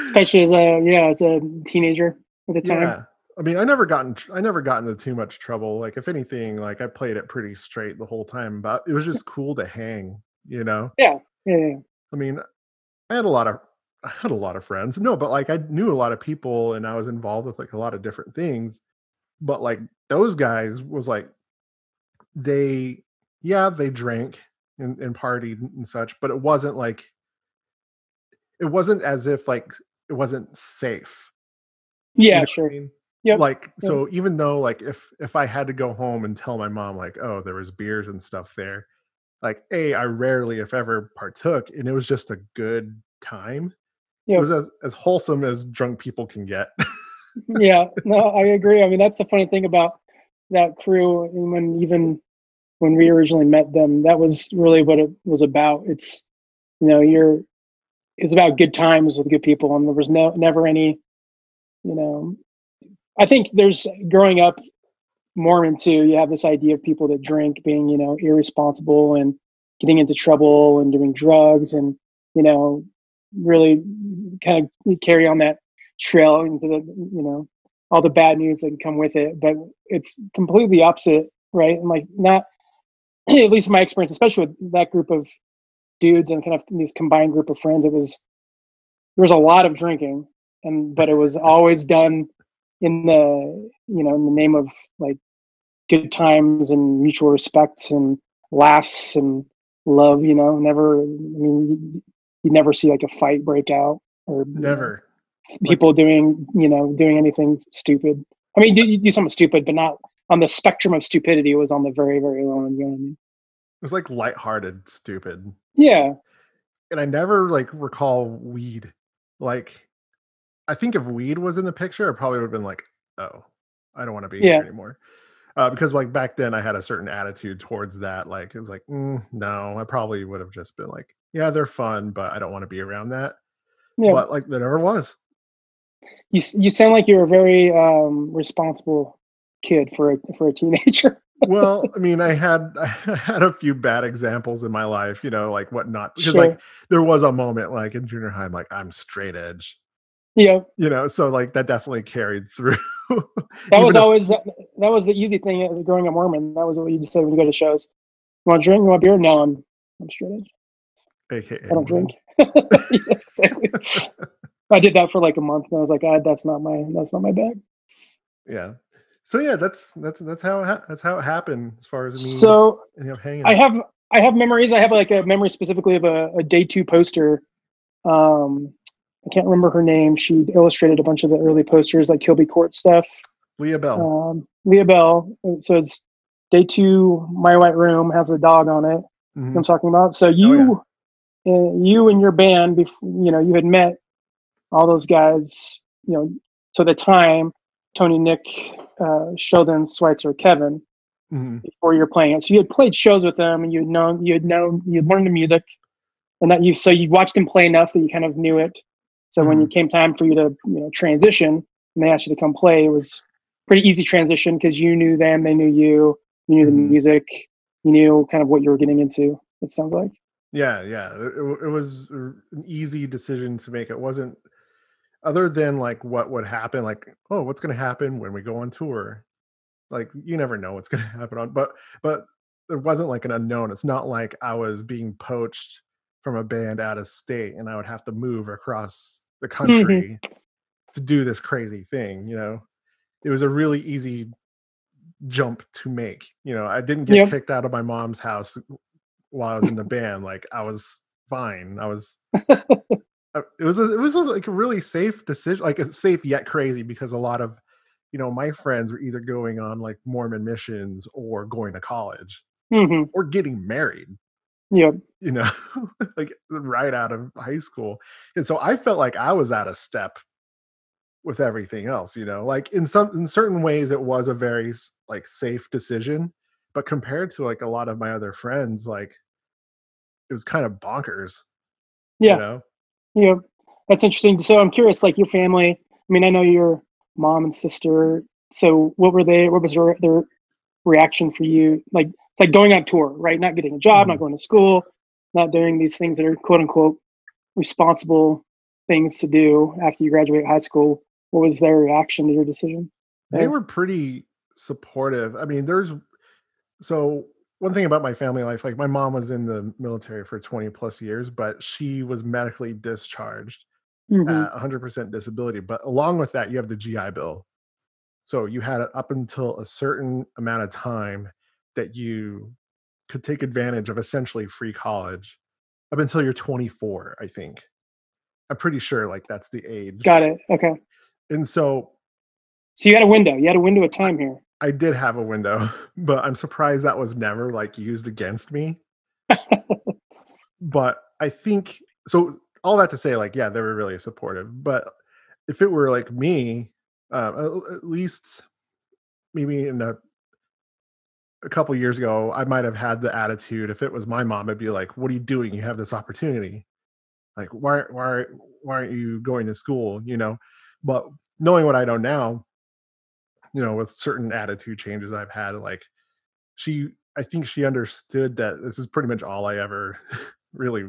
Especially as a teenager at the time. Yeah. I mean, I never got into too much trouble. Like, if anything, like I played it pretty straight the whole time. But it was just cool to hang, you know. Yeah. I mean, I had a lot of friends. No, but like I knew a lot of people, and I was involved with like a lot of different things. But like those guys was like, they drank and partied and such, but it wasn't as if like it wasn't safe. Yeah, you know sure. What I mean? Yep. Like, so even though like if I had to go home and tell my mom like, oh, there was beers and stuff there, like I rarely if ever partook, and it was just a good time. Yep. It was as wholesome as drunk people can get. Yeah, no, I agree. I mean, that's the funny thing about that crew. And when we originally met them, that was really what it was about. It's, you know, it's about good times with good people, and there was never any, you know. I think there's, growing up Mormon too, you have this idea of people that drink being, you know, irresponsible and getting into trouble and doing drugs and, you know, really kind of carry on that trail into the, you know, all the bad news that can come with it. But it's completely opposite, right? And like not, at least in my experience, especially with that group of dudes and kind of this combined group of friends, there was a lot of drinking, but it was always done in the, you know, in the name of like good times and mutual respect and laughs and love, you know. Never, I mean, you never see like a fight break out or never, you know, people doing, you know, doing anything stupid. I mean, you do something stupid, but not on the spectrum of stupidity. It was on the very, very low end. You know what I mean? It was like lighthearted stupid. Yeah. And I never like recall weed. Like, I think if weed was in the picture, I probably would have been like, oh, I don't want to be here anymore. Because like back then I had a certain attitude towards that. Like it was like, no, I probably would have just been like, yeah, they're fun, but I don't want to be around that. Yeah. But like there never was. You sound like you're a very responsible kid for a teenager. Well, I mean, I had a few bad examples in my life, you know, like what not, because like there was a moment like in junior high, I'm like, I'm straight edge. Yeah. You know, so like that definitely carried through. That was always, that was the easy thing as growing up Mormon. That was what you just said when you go to shows. You want to drink? You want beer? No, I'm straight edge. AKA I don't drink. Yeah, exactly. I did that for like a month and I was like, that's not my bag. Yeah. So yeah, that's how it happened as far as me. So and, you know, hanging. I have memories. I have like a memory specifically of a day two poster. I can't remember her name. She illustrated a bunch of the early posters, like Kilby Court stuff. Leah Bell. So it's day two. My white room has a dog on it. Mm-hmm. You know what I'm talking about. So you and your band, before, you know, you had met all those guys. You know, so the time Tony, Nick, Sheldon, Schweitzer, Kevin. Mm-hmm. Before you were playing it, so you had played shows with them, and you'd learned the music, and that you watched them play enough that you kind of knew it. So when it came time for you to, you know, transition and they asked you to come play, it was pretty easy transition because you knew them, they knew you, you knew the music, you knew kind of what you were getting into, it sounds like. Yeah. It was an easy decision to make. It wasn't, other than like what would happen, like, oh, what's going to happen when we go on tour? Like, you never know what's going to happen on, but it wasn't like an unknown. It's not like I was being poached from a band out of state and I would have to move across the country to do this crazy thing. You know, it was a really easy jump to make. You know, I didn't get kicked out of my mom's house while I was in the band. Like I was fine. It was like a really safe decision, like a safe yet crazy, because a lot of, you know, my friends were either going on like Mormon missions or going to college or getting married. Yep. You know, like right out of high school. And so I felt like I was out of step with everything else, you know, like in certain ways it was a very like safe decision, but compared to like a lot of my other friends, like it was kind of bonkers. Yeah. You know? Yeah. That's interesting. So I'm curious, like your family, I mean, I know your mom and sister. So what was their reaction for you? Like, it's like going on tour, right? Not getting a job, not going to school, not doing these things that are quote unquote responsible things to do after you graduate high school. What was their reaction to your decision? They were pretty supportive. I mean, so one thing about my family life, like my mom was in the military for 20 plus years, but she was medically discharged at 100% disability. But along with that, you have the GI Bill. So you had it up until a certain amount of time that you could take advantage of essentially free college up until you're 24, I think. I'm pretty sure like that's the age. Got it. Okay. And so you had a window. You had a window of time here. I did have a window, but I'm surprised that was never like used against me. But I think, so all that to say, like, yeah, they were really supportive, but if it were like me, at least maybe in a couple years ago, I might have had the attitude, if it was my mom, I'd be like, what are you doing? You have this opportunity. Like, why aren't you going to school? You know, but knowing what I know now, you know, with certain attitude changes I've had, like I think she understood that this is pretty much all I ever really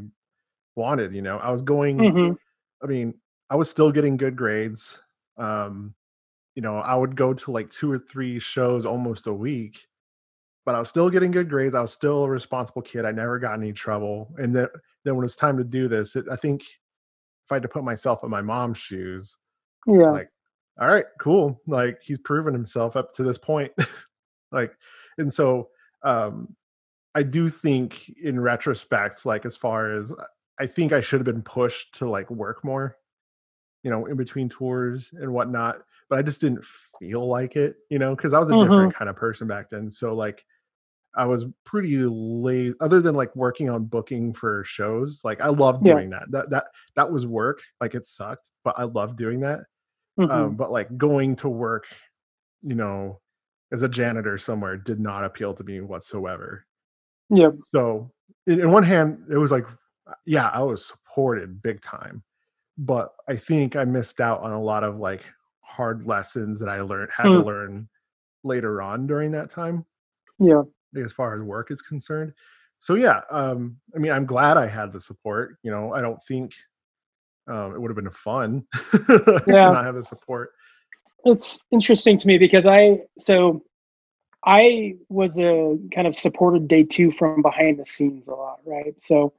wanted. You know, I was going, I mean, I was still getting good grades. You know, I would go to like 2 or 3 shows almost a week. But I was still getting good grades. I was still a responsible kid. I never got in any trouble. And then when it's time to do this, I think if I had to put myself in my mom's shoes, like, all right, cool. Like he's proven himself up to this point. Like, and so I do think in retrospect, like as far as I think I should have been pushed to like work more you know, in between tours and whatnot, but I just didn't feel like it, you know, because I was a different kind of person back then. So like I was pretty lazy, other than like working on booking for shows. Like I loved doing that was work. Like it sucked, but I loved doing that. But like going to work, you know, as a janitor somewhere did not appeal to me whatsoever. Yeah. So in one hand, it was like, yeah, I was supported big time, but I think I missed out on a lot of like hard lessons that I learned, had to learn later on during that time. Yeah. As far as work is concerned. So yeah, I mean, I'm glad I had the support, you know. I don't think it would have been fun to not have the support. It's interesting to me because I was a kind of supported day two from behind the scenes a lot, right? So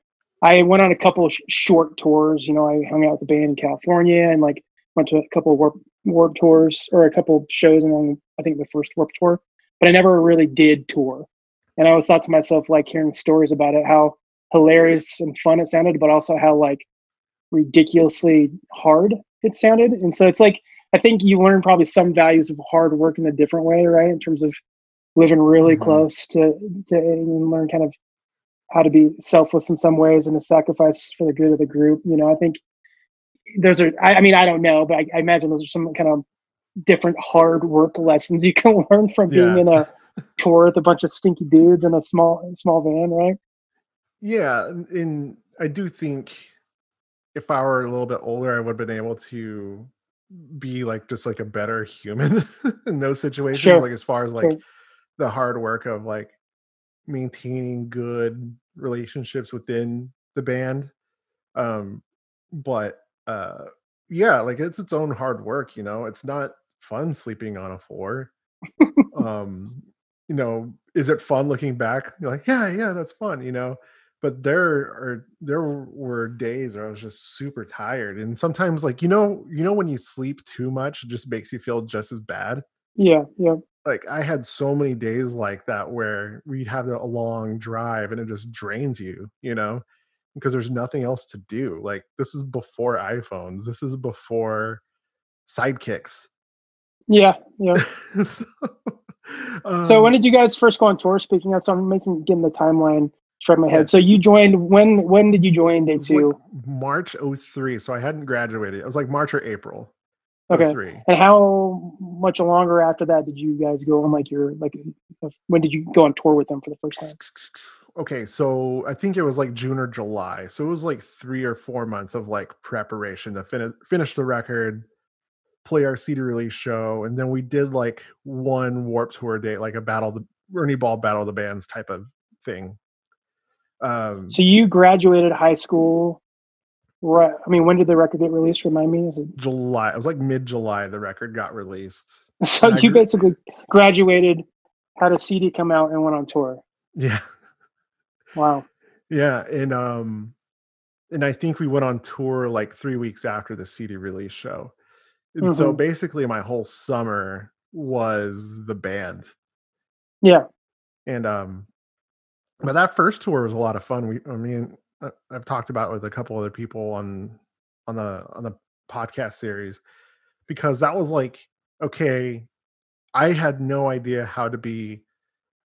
I went on a couple of short tours, you know. I hung out with the band in California and like went to a couple of warp tours, or a couple of shows, and then I think the first warp tour, but I never really did tour. And I always thought to myself, like, hearing stories about it, how hilarious and fun it sounded, but also how like ridiculously hard it sounded. And so it's like, I think you learn probably some values of hard work in a different way, right? In terms of living really close to, and learn kind of how to be selfless in some ways and to sacrifice for the good of the group. You know, I think those are, I mean, I don't know, but I imagine those are some kind of different hard work lessons you can learn from being in a tour with a bunch of stinky dudes in a small van, right? Yeah, and I do think if I were a little bit older, I would have been able to be like just like a better human in those situations. Sure. Like as far as like the hard work of like maintaining good relationships within the band, but yeah, like it's its own hard work, you know. It's not fun sleeping on a floor. You know, is it fun looking back? You're like, yeah, that's fun, you know. But there were days where I was just super tired, and sometimes, like, you know, when you sleep too much, it just makes you feel just as bad. Yeah. Like I had so many days like that where we'd have a long drive, and it just drains you, you know, because there's nothing else to do. Like this is before iPhones. This is before sidekicks. Yeah. So when did you guys first go on tour? Speaking of, so I'm getting the timeline from my head. So you joined, when did you join day two? Like March 2003. So I hadn't graduated. It was like March or April. Okay. 2003. And how much longer after that did you guys go on when did you go on tour with them for the first time? Okay. So I think it was like June or July. So it was like 3 or 4 months of like preparation to finish the record, play our CD release show. And then we did like one Warped Tour date, like a Ernie Ball Battle of the Bands type of thing. So you graduated high school, right? I mean, when did the record get released? Remind me. Is it July? It was like mid-July the record got released. So you basically graduated, had a CD come out, and went on tour. Yeah. Wow. Yeah, and I think we went on tour like 3 weeks after the CD release show, and so basically my whole summer was the band. Yeah. And but that first tour was a lot of fun. I've talked about it with a couple other people on the podcast series, because that was like, okay, I had no idea how to be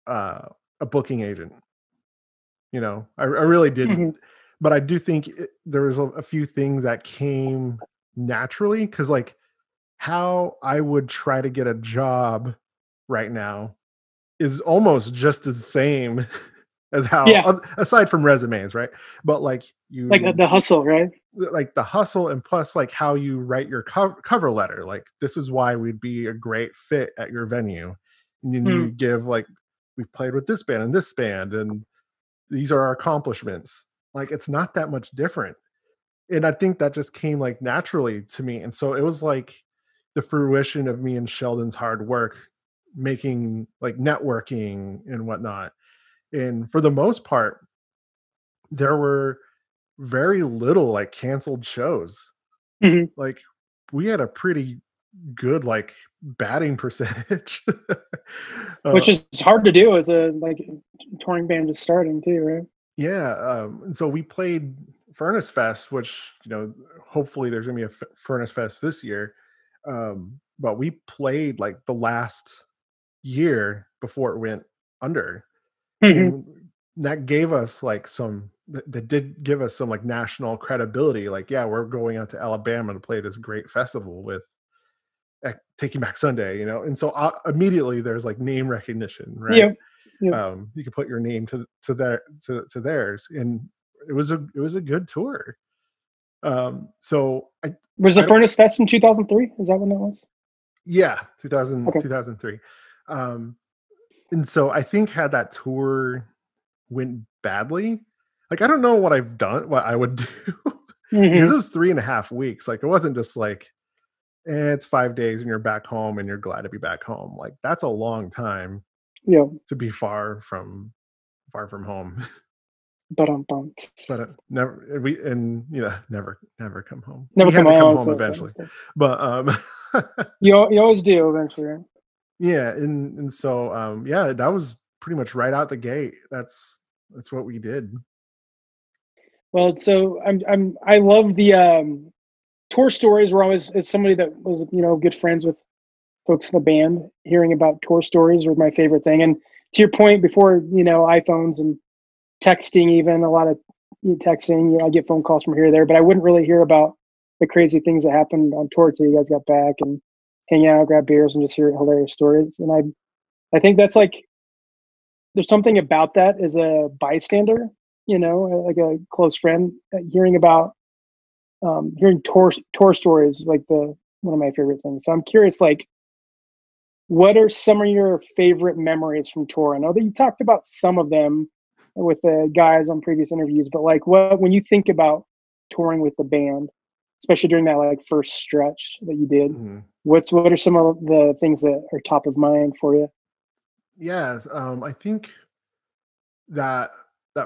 a booking agent. You know, I really didn't. But I do think there was a few things that came naturally, because like how I would try to get a job right now is almost just the same. As how, aside from resumes, right? But like you, like the hustle, right? Like the hustle, and plus like how you write your cover letter. Like this is why we'd be a great fit at your venue, and then you give like, we've played with this band and this band, and these are our accomplishments. Like it's not that much different, and I think that just came like naturally to me, and so it was like the fruition of me and Sheldon's hard work, making like networking and whatnot. And for the most part, there were very little like canceled shows. Like we had a pretty good like batting percentage, which is hard to do as a like touring band just starting too, right? Yeah, and so we played Furnace Fest, which, you know, hopefully there's going to be a Furnace Fest this year. But we played like the last year before it went under. Mm-hmm. And that gave us like some, that did give us some like national credibility. Like, yeah, we're going out to Alabama to play this great festival with Taking Back Sunday, you know? And so immediately there's like name recognition, right? Yeah. Yeah. You can put your name to theirs, and it was a good tour. So was the Furnace Fest in 2003? Is that when that was? Yeah, 2003. And so I think had that tour went badly, like I don't know what I've done, what I would do, mm-hmm. because it was 3.5 weeks. Like it wasn't just like it's 5 days and you're back home and you're glad to be back home. Like that's a long time. Yeah. To be far from home. But I'm bummed. But never we and you know never come home. Never come, come home so eventually. But you always do eventually, right? Yeah, and so yeah, that was pretty much right out the gate. That's what we did. Well, so I love the tour stories. Were always, as somebody that was, you know, good friends with folks in the band, hearing about tour stories were my favorite thing. And to your point, before, you know, iPhones and texting, even a lot of texting, you know, I get phone calls from here or there, but I wouldn't really hear about the crazy things that happened on tour till you guys got back and hang out, grab beers, and just hear hilarious stories. And I think that's like, there's something about that as a bystander, you know, like a close friend, hearing about, hearing tour stories, like one of my favorite things. So I'm curious, like, what are some of your favorite memories from tour? I know that you talked about some of them with the guys on previous interviews, but like what, when you think about touring with the band, especially during that like first stretch that you did, mm-hmm. what are some of the things that are top of mind for you? Yeah. I think that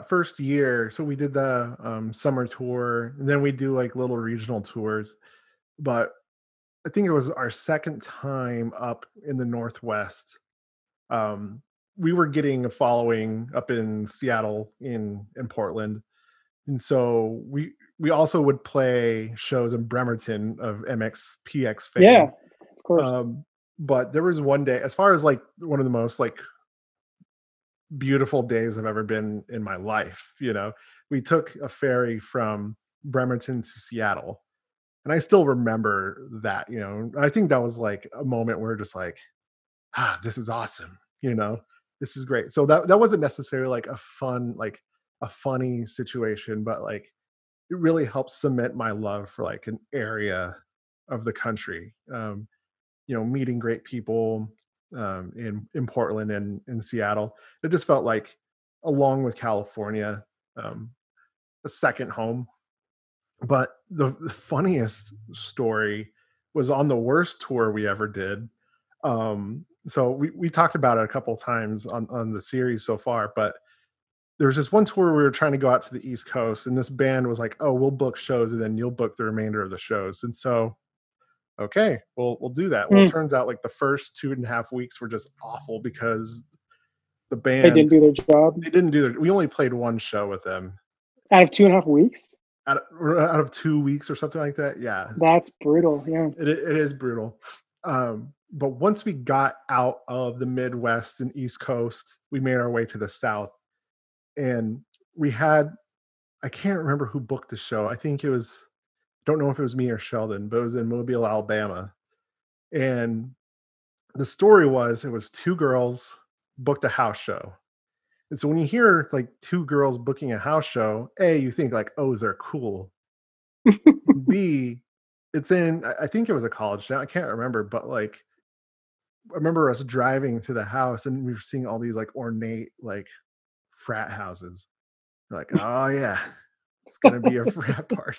first year, so we did the summer tour, and then we do like little regional tours, but I think it was our second time up in the Northwest. We were getting a following up in Seattle, in Portland. And so we also would play shows in Bremerton of MXPX fame. Yeah, of course. But there was one day, as far as like one of the most like beautiful days I've ever been in my life, you know, we took a ferry from Bremerton to Seattle. And I still remember that, you know, I think that was like a moment where just like, this is awesome. You know, this is great. So that wasn't necessarily like a funny situation, but like it really helped cement my love for like an area of the country. You know, meeting great people in Portland and in Seattle. It just felt like, along with California, a second home. But the funniest story was on the worst tour we ever did. So we talked about it a couple of times on the series so far, but there was this one tour we were trying to go out to the East Coast, and this band was like, oh, we'll book shows and then you'll book the remainder of the shows. And so, okay, we'll do that. Well, it turns out like the first 2.5 weeks were just awful because the band... They didn't do their job? They didn't do their... We only played one show with them. Out of 2.5 weeks? Out of 2 weeks or something like that. Yeah. That's brutal. Yeah. It is brutal. But once we got out of the Midwest and East Coast, we made our way to the South, and we had, I can't remember who booked the show. I think it was, I don't know if it was me or Sheldon, but it was in Mobile, Alabama. And the story was, it was two girls booked a house show. And so when you hear like two girls booking a house show, A, you think like, oh, they're cool. B, it's in, I think it was a college town. I can't remember, but like, I remember us driving to the house and we were seeing all these like ornate, like frat houses. We're like, oh yeah, it's going to be a frat party.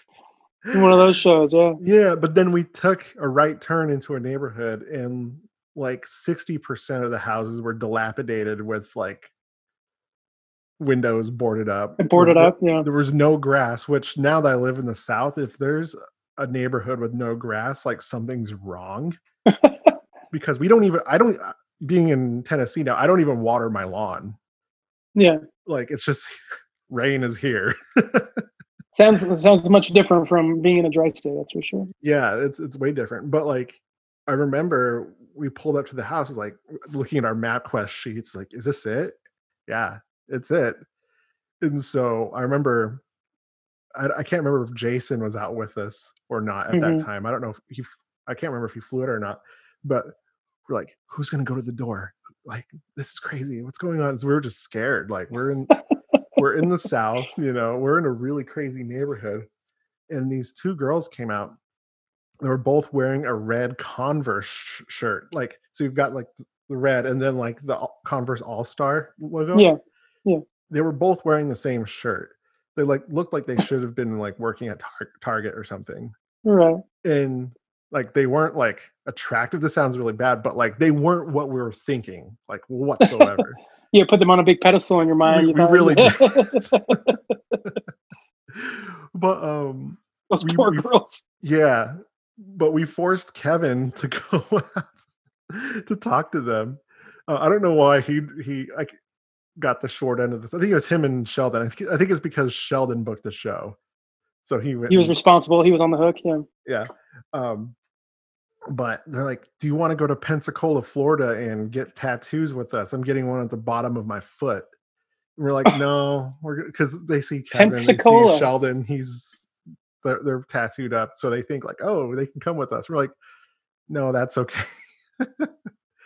One of those shows. Yeah. Yeah. But then we took a right turn into a neighborhood, and like 60% of the houses were dilapidated with like windows boarded up. Yeah, there was no grass, which now that I live in the South, if there's a neighborhood with no grass, like something's wrong. Because being in Tennessee now, I don't even water my lawn. Yeah, like it's just rain is here. Sounds much different from being in a dry state, that's for sure. Yeah, it's way different. But like, I remember we pulled up to the house, like looking at our MapQuest sheets, like, is this it? Yeah, it's it. And so I remember, I can't remember if Jason was out with us or not at that time. I don't know if I can't remember if he flew it or not, but we're like, who's going to go to the door? Like, this is crazy. What's going on? So we were just scared. Like we're in the South, you know, we're in a really crazy neighborhood. And these two girls came out. They were both wearing a red Converse shirt. Like, so you've got like the red and then like the Converse All-Star logo. Yeah. Yeah. They were both wearing the same shirt. They like looked like they should have been like working at Target or something. Right. And like they weren't like attractive. This sounds really bad, but like they weren't what we were thinking, like whatsoever. Yeah, put them on a big pedestal in your mind. We really did. But those poor girls. Yeah. But we forced Kevin to go out to talk to them. I don't know why he got the short end of this. I think it was him and Sheldon. I think it's because Sheldon booked the show. So he went. He was responsible. He was on the hook. Yeah. Yeah. But they're like, do you want to go to Pensacola, Florida and get tattoos with us? I'm getting one at the bottom of my foot. And we're like, no, because they see Kevin, Pensacola. They see Sheldon. They're tattooed up. So they think like, oh, they can come with us. We're like, no, that's okay.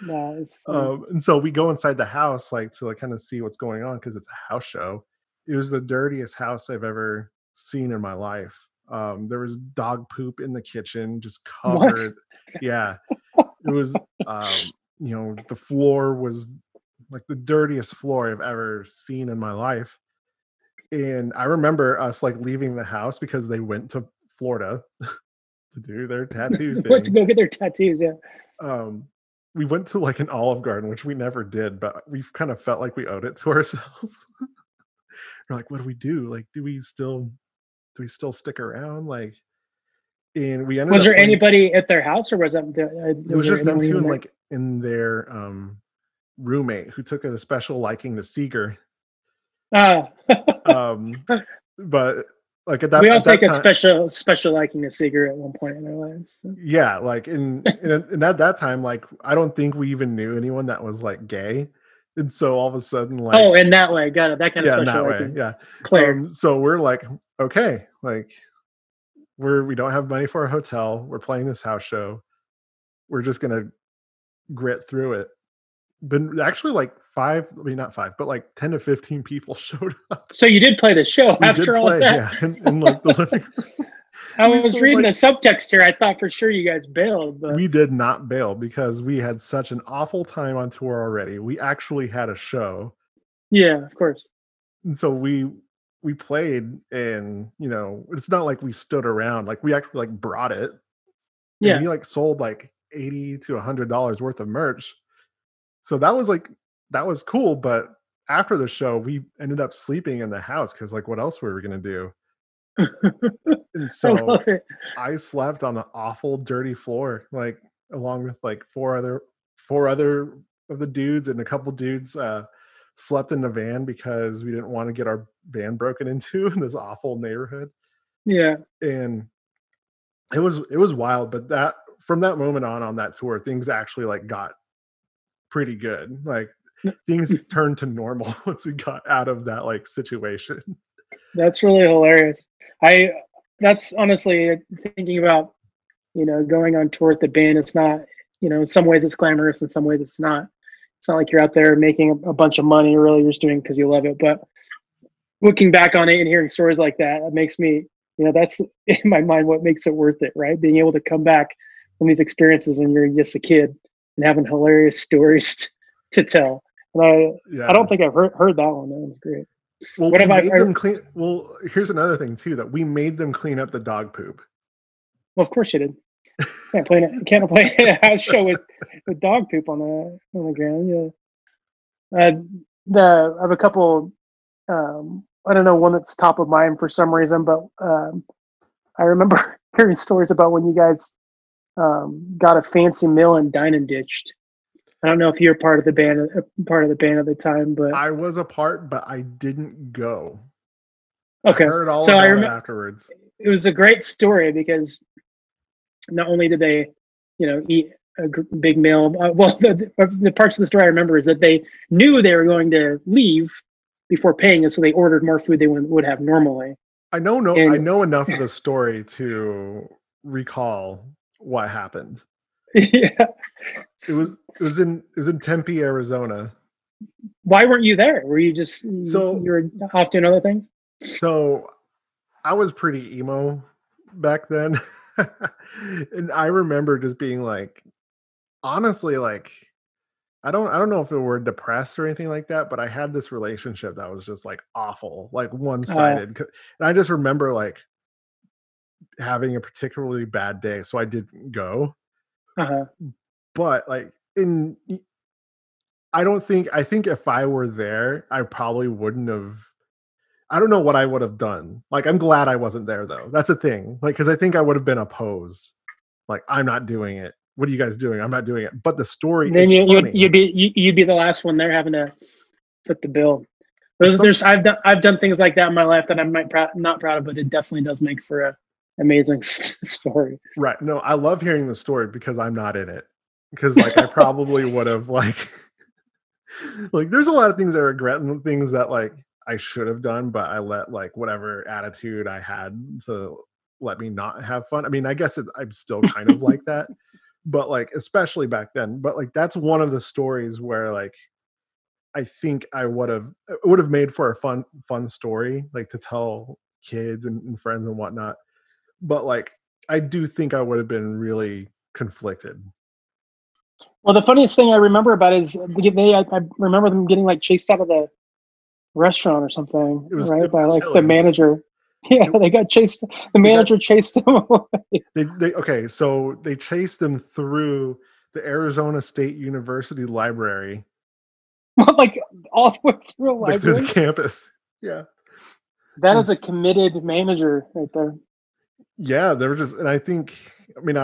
No, it's funny. And so we go inside the house like to like kind of see what's going on because it's a house show. It was the dirtiest house I've ever seen in my life. There was dog poop in the kitchen, just covered. What? Yeah, it was. You know, the floor was like the dirtiest floor I've ever seen in my life. And I remember us like leaving the house because they went to Florida to do their tattoos. Went to go get their tattoos. Yeah. We went to like an Olive Garden, which we never did, but we kind of felt like we owed it to ourselves. We're like, what do we do? Like, do we still stick around? Like, and we ended up. Was there anybody at their house or was that? It was just them two and like in their roommate who took a special liking to Seeger. Oh. But like at that, we all take a special liking to Seeger at one point in our lives. So. Yeah, like and at that time, like I don't think we even knew anyone that was like gay, and so all of a sudden, like oh, in that way, got it. That kind of special liking. Yeah, Claire. So we're like, okay, like we don't have money for a hotel. We're playing this house show. We're just gonna grit through it. But actually, like 10 to 15 people showed up. So you did play the show after all that. Yeah, and like the living room. I was reading like, the subtext here. I thought for sure you guys bailed. But. We did not bail because we had such an awful time on tour already. We actually had a show. Yeah, of course. And so we played, and you know, it's not like we stood around. Like we actually like brought it. Yeah, we like sold like $80 to $100 worth of merch. So that was cool. But after the show, we ended up sleeping in the house because like what else were we going to do? And so I slept on the awful dirty floor, like along with like four other of the dudes and a couple dudes slept in the van because we didn't want to get our van broken into in this awful neighborhood. Yeah. And it was wild. But that from that moment on that tour, things actually like got pretty good. Like things turned to normal once we got out of that like situation. That's really hilarious. That's honestly thinking about, you know, going on tour with the band. It's not, you know, in some ways it's glamorous, in some ways it's not. It's not like you're out there making a bunch of money. Really, you're just doing because you love it. But looking back on it and hearing stories like that, it makes me, you know, that's in my mind what makes it worth it, right? Being able to come back from these experiences when you're just a kid. And having hilarious stories to tell, and I don't think I've heard that one. That one's great. Well, what here's another thing too that we made them clean up the dog poop. Well, of course you did. Can't play a house show with dog poop on the ground. Yeah. I have a couple. I don't know one that's top of mind for some reason, but I remember hearing stories about when you guys. Got a fancy meal and dine and ditched. I don't know if you're part of the band at the time, but I was a part, but I didn't go. Okay. I heard all so about I remember, it afterwards. It was a great story because not only did they, you know, eat a big meal. Well, the parts of the story I remember is that they knew they were going to leave before paying, and so they ordered more food they would have normally. I know enough of the story to recall what happened. Yeah, it was in Tempe, Arizona. Why weren't you there? Were you just you were off doing other things? So I was pretty emo back then, and I remember just being like, honestly, like I don't know if it were depressed or anything like that, but I had this relationship that was just like awful, like one-sided. And I just remember like having a particularly bad day, so I didn't go. Uh-huh. But like I think if I were there, I probably wouldn't have. I don't know what I would have done. Like, I'm glad I wasn't there, though. That's a thing. Like, because I think I would have been opposed. Like, I'm not doing it. What are you guys doing? I'm not doing it. But the story. Then you'd be the last one there having to foot the bill. I've done things like that in my life that I might not proud of, but it definitely does make for an amazing story. Right. No, I love hearing the story because I'm not in it. Because like I probably would have like there's a lot of things I regret and things that like I should have done, but I let like whatever attitude I had to let me not have fun. I mean, I guess I'm still kind of like that, but like, especially back then, but like, that's one of the stories where like, I think it would have made for a fun story, like to tell kids and friends and whatnot. But like, I do think I would have been really conflicted. Well, the funniest thing I remember about it is I remember them getting like chased out of the restaurant or something, right? By like the manager. Yeah, they got chased. The manager chased them away. So they chased them through the Arizona State University library. Like all the way through a library? Like through the campus. Yeah. That is a committed manager right there. Yeah, they were just, and I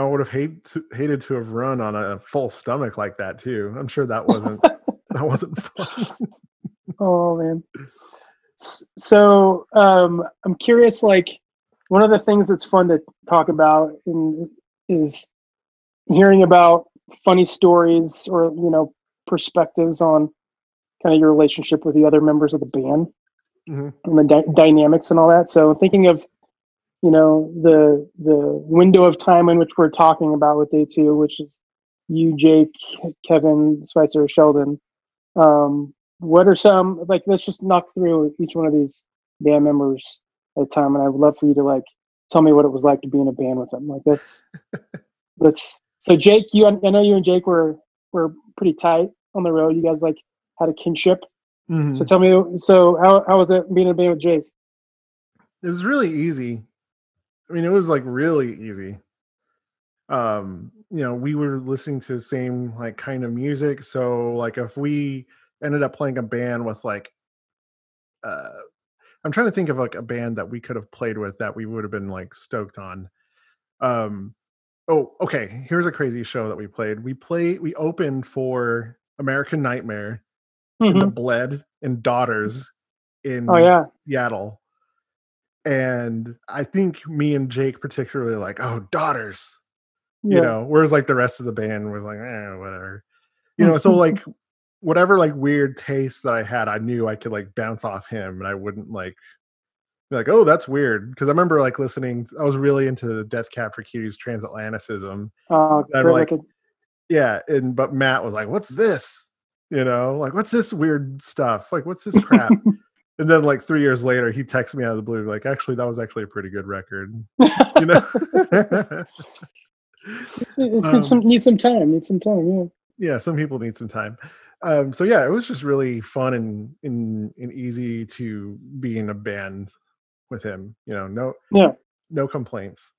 would have hated to have run on a full stomach like that too. I'm sure that wasn't fun. Oh man. So I'm curious, like one of the things that's fun to talk about is hearing about funny stories or, you know, perspectives on kind of your relationship with the other members of the band, mm-hmm. and the dynamics and all that. So thinking of, you know, the window of time in which we're talking about with day two, which is you, Jake, Kevin, Schweitzer, Sheldon, what are some, like, let's just knock through each one of these band members at a time, and I would love for you to like tell me what it was like to be in a band with them. Like that's so Jake, I know you and Jake were pretty tight on the road. You guys like had a kinship. Mm-hmm. So tell me, so how was it being in a band with Jake? It was really easy. I mean, it was like really easy. You know, we were listening to the same like kind of music. So like if we ended up playing a band with like I'm trying to think of like a band that we could have played with that we would have been like stoked on. Oh, okay. Here's a crazy show that we played. We opened for American Nightmare, mm-hmm. and the Bled and Daughters in Seattle. And I think me and Jake particularly like, oh, Daughters. Yeah. You know, whereas like the rest of the band was like, whatever. You know, so like whatever like weird taste that I had, I knew I could like bounce off him, and I wouldn't like be like, oh, that's weird. Cause I remember like listening, I was really into the Death Cab for Cutie's Transatlanticism. Oh, like, yeah. And, but Matt was like, what's this? You know, like, what's this weird stuff? Like, what's this crap? And then like 3 years later, he texted me out of the blue, like, actually, that was actually a pretty good record. You know? It needs some time. Yeah. Yeah. Some people need some time. So yeah, it was just really fun and easy to be in a band with him. You know, no complaints.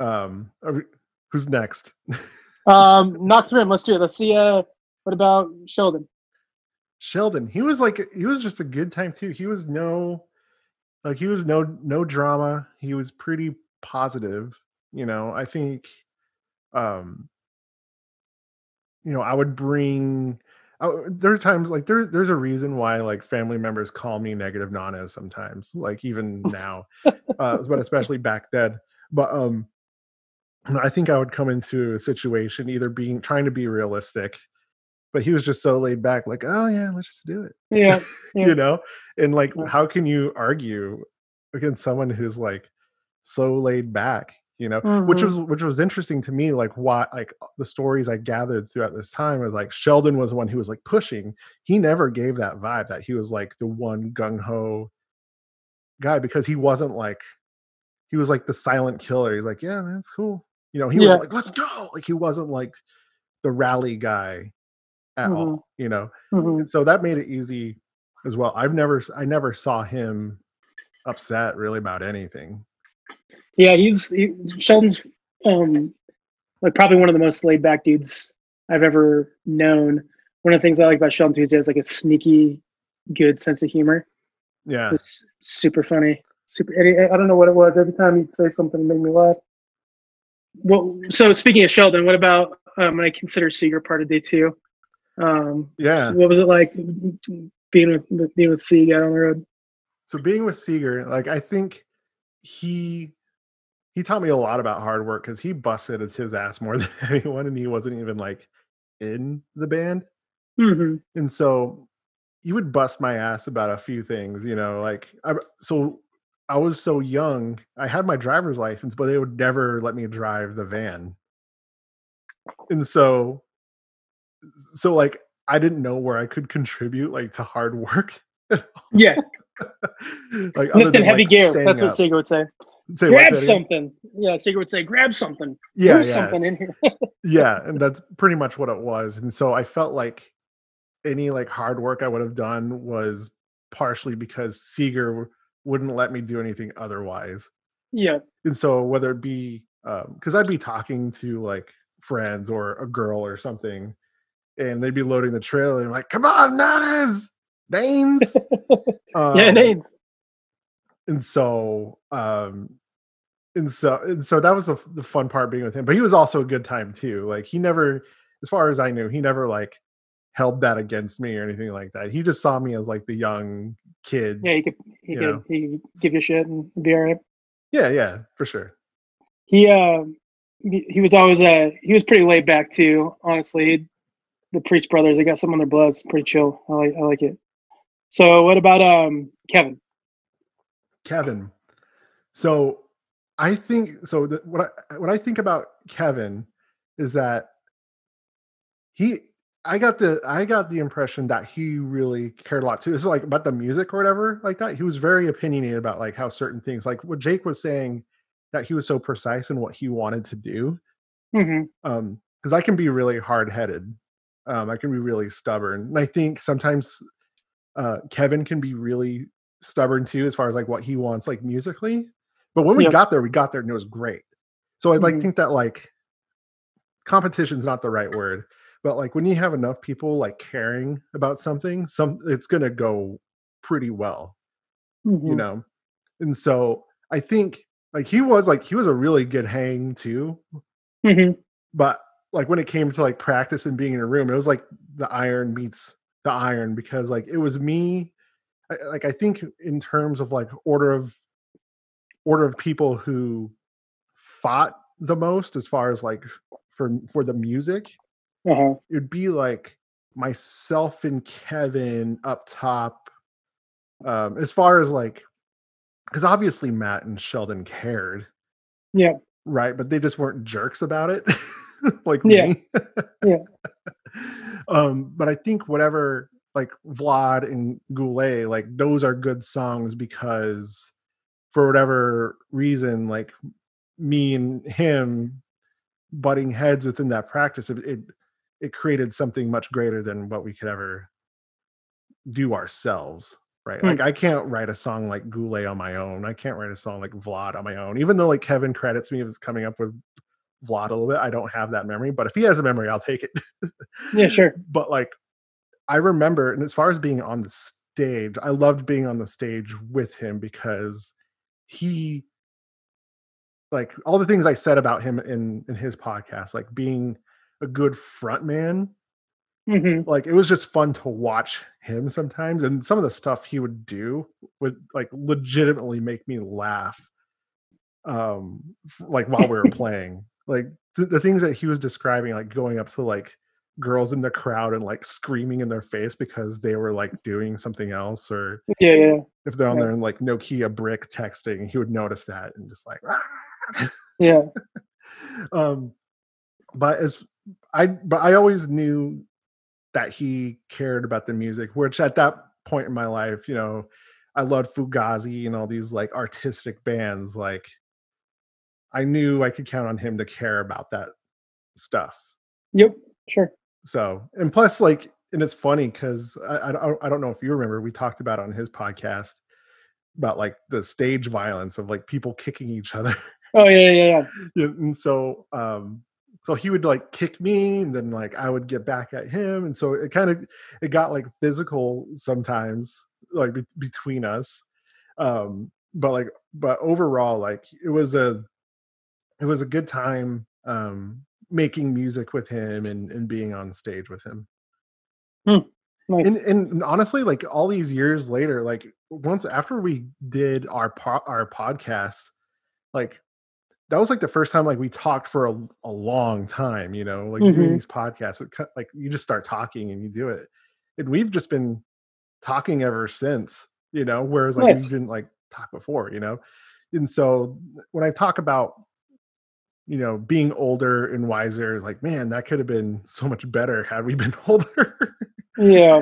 Who's next? Knock through him. Let's do it. Let's see. What about Sheldon? Sheldon, he was just a good time too. He was no drama. He was pretty positive. You know, I think. You know, I would bring. there are times like there's a reason why like family members call me Negative Nanez sometimes, like even now, but especially back then. But I think I would come into a situation either being trying to be realistic, but he was just so laid back, like, oh yeah, let's just do it. Yeah, yeah. You know, and like, how can you argue against someone who's like so laid back? You know, mm-hmm. which was interesting to me, like why, like the stories I gathered throughout this time was like Sheldon was the one who was like pushing. He never gave that vibe that he was like the one gung-ho guy, because he wasn't like, he was like the silent killer. He's like, yeah, man, it's cool. You know, he was like, let's go. Like he wasn't like the rally guy at mm-hmm. all, you know? Mm-hmm. And so that made it easy as well. I never saw him upset really about anything. Yeah, Sheldon's like probably one of the most laid back dudes I've ever known. One of the things I like about Sheldon too is he has like a sneaky good sense of humor. Yeah. It's super funny. I don't know what it was. Every time he'd say something, it made me laugh. Well, so speaking of Sheldon, what about when I consider Seeger part of day two? Yeah. So what was it like being with Seeger on the road? So being with Seeger, like I think he taught me a lot about hard work, because he busted his ass more than anyone, and he wasn't even like in the band. Mm-hmm. And so he would bust my ass about a few things, you know, like, I was so young, I had my driver's license, but they would never let me drive the van. And so like, I didn't know where I could contribute like to hard work. Yeah. Like lifting heavy gear. That's what Seeger would say. Grab something. Yeah, Seeger would say, grab something. Yeah, there's something in here. Yeah, and that's pretty much what it was. And so I felt like any like hard work I would have done was partially because Seeger wouldn't let me do anything otherwise. Yeah. And so whether it be because I'd be talking to like friends or a girl or something, and they'd be loading the trailer and I'm like, come on, Nanes. Yeah, Nanes. And so that was the fun part being with him. But he was also a good time too. Like he never, as far as I knew, he never like held that against me or anything like that. He just saw me as like the young kid. Yeah, he could give you shit and be all right. Yeah, yeah, for sure. He was always he was pretty laid back too. Honestly, the Priest brothers, they got some on their blood. It's pretty chill. I like it. So what about Kevin? Kevin. So I think what I think about Kevin is that I got the impression that he really cared a lot too. It's like about the music or whatever like that. He was very opinionated about like how certain things, like what Jake was saying, that he was so precise in what he wanted to do. Mm-hmm. Because I can be really hard-headed. I can be really stubborn. And I think sometimes Kevin can be really stubborn too, as far as like what he wants, like musically. But when we got there and it was great. So I like think that like competition's not the right word, but like when you have enough people like caring about something, it's gonna go pretty well. Mm-hmm. You know? And so I think like he was a really good hang too. Mm-hmm. But like when it came to like practice and being in a room, it was like the iron meets the iron, because like it was me. Like I think in terms of like order of people who fought the most, as far as like for the music, uh-huh. It'd be like myself and Kevin up top. As far as like, because obviously Matt and Sheldon cared, yeah, right, but they just weren't jerks about it, like me. Yeah. But I think whatever. Like Vlad and Goulet, like those are good songs because for whatever reason, like me and him butting heads within that practice, it created something much greater than what we could ever do ourselves, right? Like I can't write a song like Goulet on my own. I can't write a song like Vlad on my own. Even though like Kevin credits me with coming up with Vlad a little bit, I don't have that memory, but if he has a memory, I'll take it. Yeah, sure. But like, I remember, and as far as being on the stage, I loved being on the stage with him because he, like all the things I said about him in his podcast, like being a good front man Mm-hmm. Like, it was just fun to watch him sometimes. And some of the stuff he would do would, like, legitimately make me laugh. Like, while we were playing, like the things that he was describing, like going up to like girls in the crowd and like screaming in their face because they were like doing something else, or if they're on there and like Nokia brick texting, he would notice that and just like, ah! But I always knew that he cared about the music, which at that point in my life, you know, I loved Fugazi and all these like artistic bands. Like, I knew I could count on him to care about that stuff. Yep, sure. So, and plus, like, and it's funny because I don't know if you remember, we talked about on his podcast about like the stage violence of like people kicking each other. Oh yeah. And so, so he would like kick me, and then like I would get back at him, and so it got like physical sometimes, like between us. But overall, like it was a good time making music with him and being on stage with him. Nice. And honestly, like all these years later, like once after we did our podcast, like that was like the first time like we talked for a long time, you know, like doing these podcasts, like you just start talking and you do it. And we've just been talking ever since, you know, whereas like we didn't like talk before, you know. And so when I talk about, you know, being older and wiser, like, man, that could have been so much better had we been older. Yeah.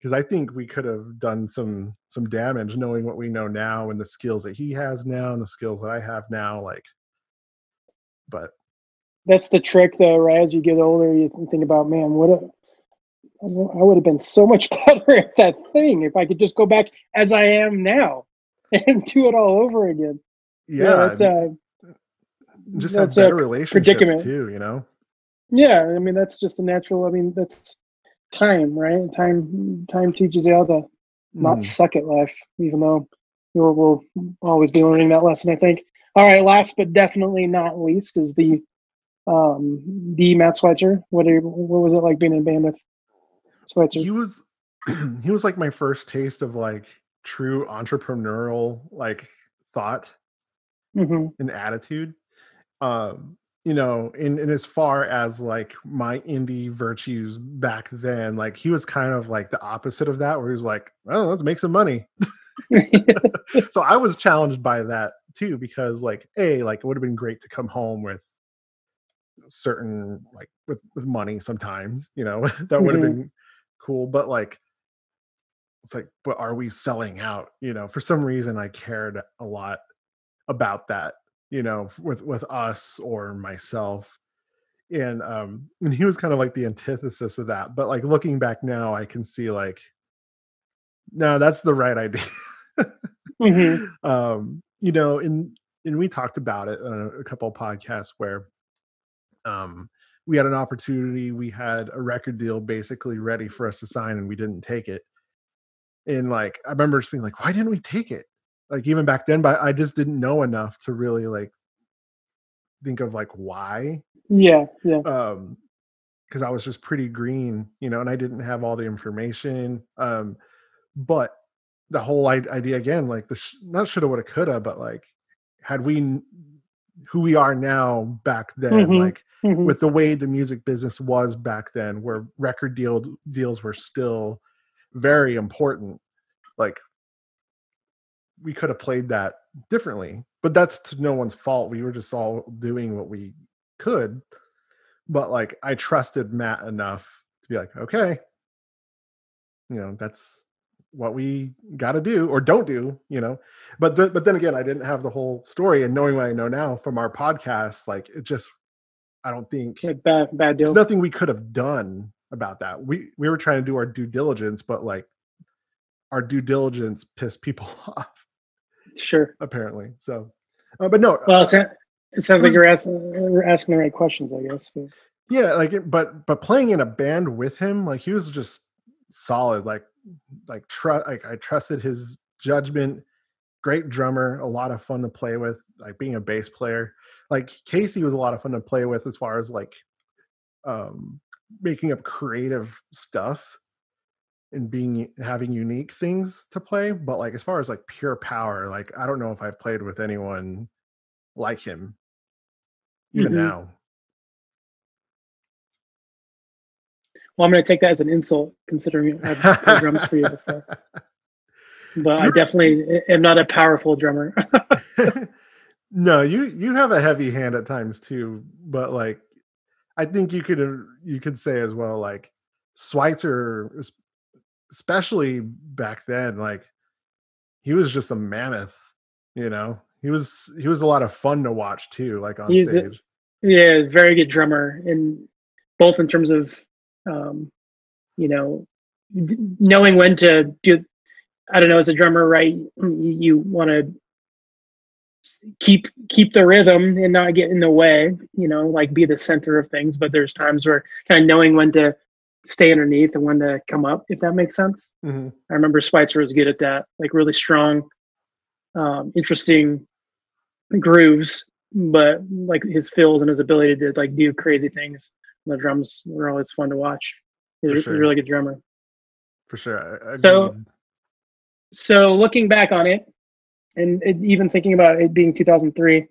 Because I think we could have done some damage knowing what we know now and the skills that he has now and the skills that I have now. Like, but that's the trick, though, right? As you get older, you think about, man, I would have been so much better at that thing if I could just go back as I am now and do it all over again. Yeah, that's just have better relationships too, you know. Yeah, I mean that's just the natural. I mean that's time, right? Time teaches you how to not suck at life, even though we'll always be learning that lesson, I think. All right, last but definitely not least is the Matt Schweitzer. What was it like being in a band with Schweitzer? He was like my first taste of like true entrepreneurial like thought and attitude. You know, and as far as like my indie virtues back then, like he was kind of like the opposite of that, where he was like, oh, let's make some money. So I was challenged by that too, because like, A, like it would have been great to come home with certain, like with money sometimes, you know, that would have been cool. But like, it's like, but are we selling out? You know, for some reason I cared a lot about that, you know, with us or myself. And he was kind of like the antithesis of that. But like looking back now, I can see like, no, that's the right idea. You know, and we talked about it on a couple of podcasts where we had an opportunity. We had a record deal basically ready for us to sign and we didn't take it. And like, I remember just being like, why didn't we take it? Like even back then, but I just didn't know enough to really like think of like why. Yeah. Because I was just pretty green, you know, and I didn't have all the information. But the whole idea again, like the not shoulda, woulda, coulda, but like had we who we are now back then, like with the way the music business was back then, where record deals were still very important, like. We could have played that differently, but that's to no one's fault. We were just all doing what we could, but like I trusted Matt enough to be like, okay, you know, that's what we got to do or don't do, you know, but then again, I didn't have the whole story, and knowing what I know now from our podcast, like it just, I don't think like bad deal. Nothing we could have done about that. We were trying to do our due diligence, but like our due diligence pissed people off. Sure. Apparently. So, but no. Well, it sounds like you're asking the right questions, I guess. Yeah. Like, but playing in a band with him, like he was just solid. Like I trusted his judgment. Great drummer. A lot of fun to play with. Like being a bass player, like Casey was a lot of fun to play with as far as like making up creative stuff and being having unique things to play. But like as far as like pure power, like I don't know if I've played with anyone like him even now. Well, I'm going to take that as an insult, considering I've played drums for you before. But I definitely am not a powerful drummer. No, you have a heavy hand at times too. But like, I think you could say as well, like Schweitzer, especially back then, like he was just a mammoth. You know, he was a lot of fun to watch too, like on stage. Yeah, very good drummer, and both in terms of you know, knowing when to do. I don't know, as a drummer, right? You want to keep the rhythm and not get in the way, you know, like be the center of things. But there's times where kind of knowing when to stay underneath and when to come up, if that makes sense. Mm-hmm. I remember Schweitzer was good at that, like really strong, interesting grooves, but like his fills and his ability to like do crazy things. The drums were always fun to watch. He's a really good drummer. For sure. So looking back on it, and even thinking about it being 2003,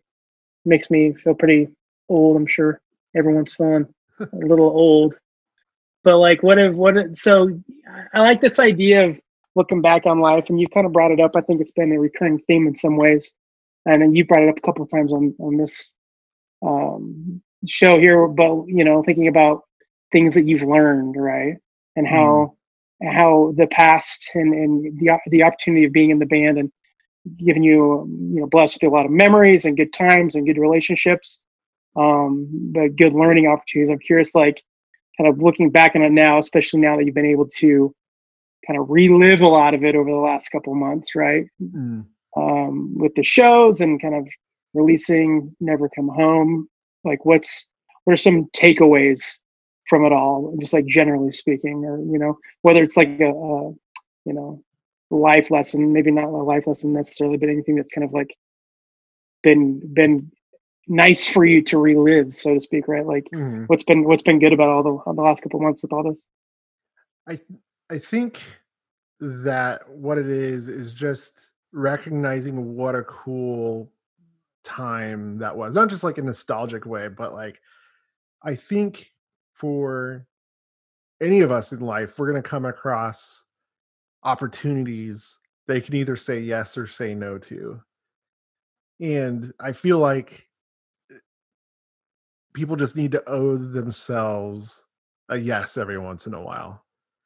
makes me feel pretty old. I'm sure everyone's feeling a little old, but like, so I like this idea of looking back on life, and you kind of brought it up. I think it's been a recurring theme in some ways. And then you brought it up a couple of times on this show here, but you know, thinking about things that you've learned, right? And how the past and the opportunity of being in the band and giving you blessed with a lot of memories and good times and good relationships, but good learning opportunities. I'm curious, like kind of looking back on it now, especially now that you've been able to kind of relive a lot of it over the last couple of months, right? With the shows and kind of releasing Never Come Home, like what are some takeaways from it all, just like generally speaking, or, you know, whether it's like a you know, life lesson, maybe not a life lesson necessarily, but anything that's kind of like been nice for you to relive, so to speak, right? Like what's been good about all the last couple of months with all this? I think that what it is just recognizing what a cool time that was, not just like a nostalgic way, but like, I think for any of us in life, we're going to come across opportunities they can either say yes or say no to. And I feel like people just need to owe themselves a yes every once in a while,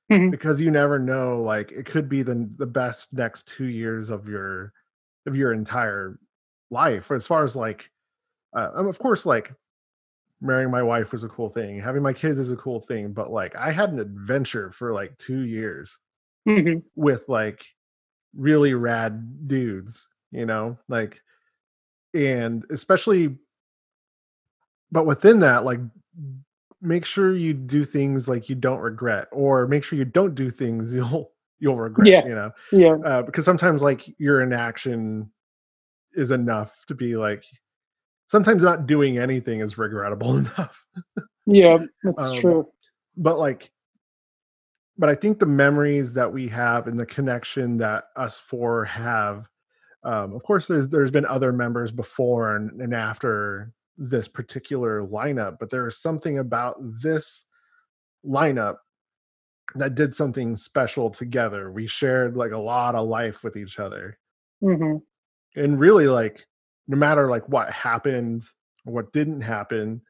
because you never know, like it could be the best next 2 years of your entire life, as far as like, of course, like, marrying my wife was a cool thing. Having my kids is a cool thing. But like, I had an adventure for like 2 years with like really rad dudes, you know, like, and especially, but within that, like, make sure you do things like you don't regret, or make sure you don't do things you'll regret, you know? Yeah. Because sometimes like your inaction is enough to be like, sometimes not doing anything is regrettable enough. Yeah, that's true. But I think the memories that we have and the connection that us four have, of course, there's been other members before and after this particular lineup, but there is something about this lineup that did something special together. We shared like a lot of life with each other. And really like, no matter like what happened or what didn't happen,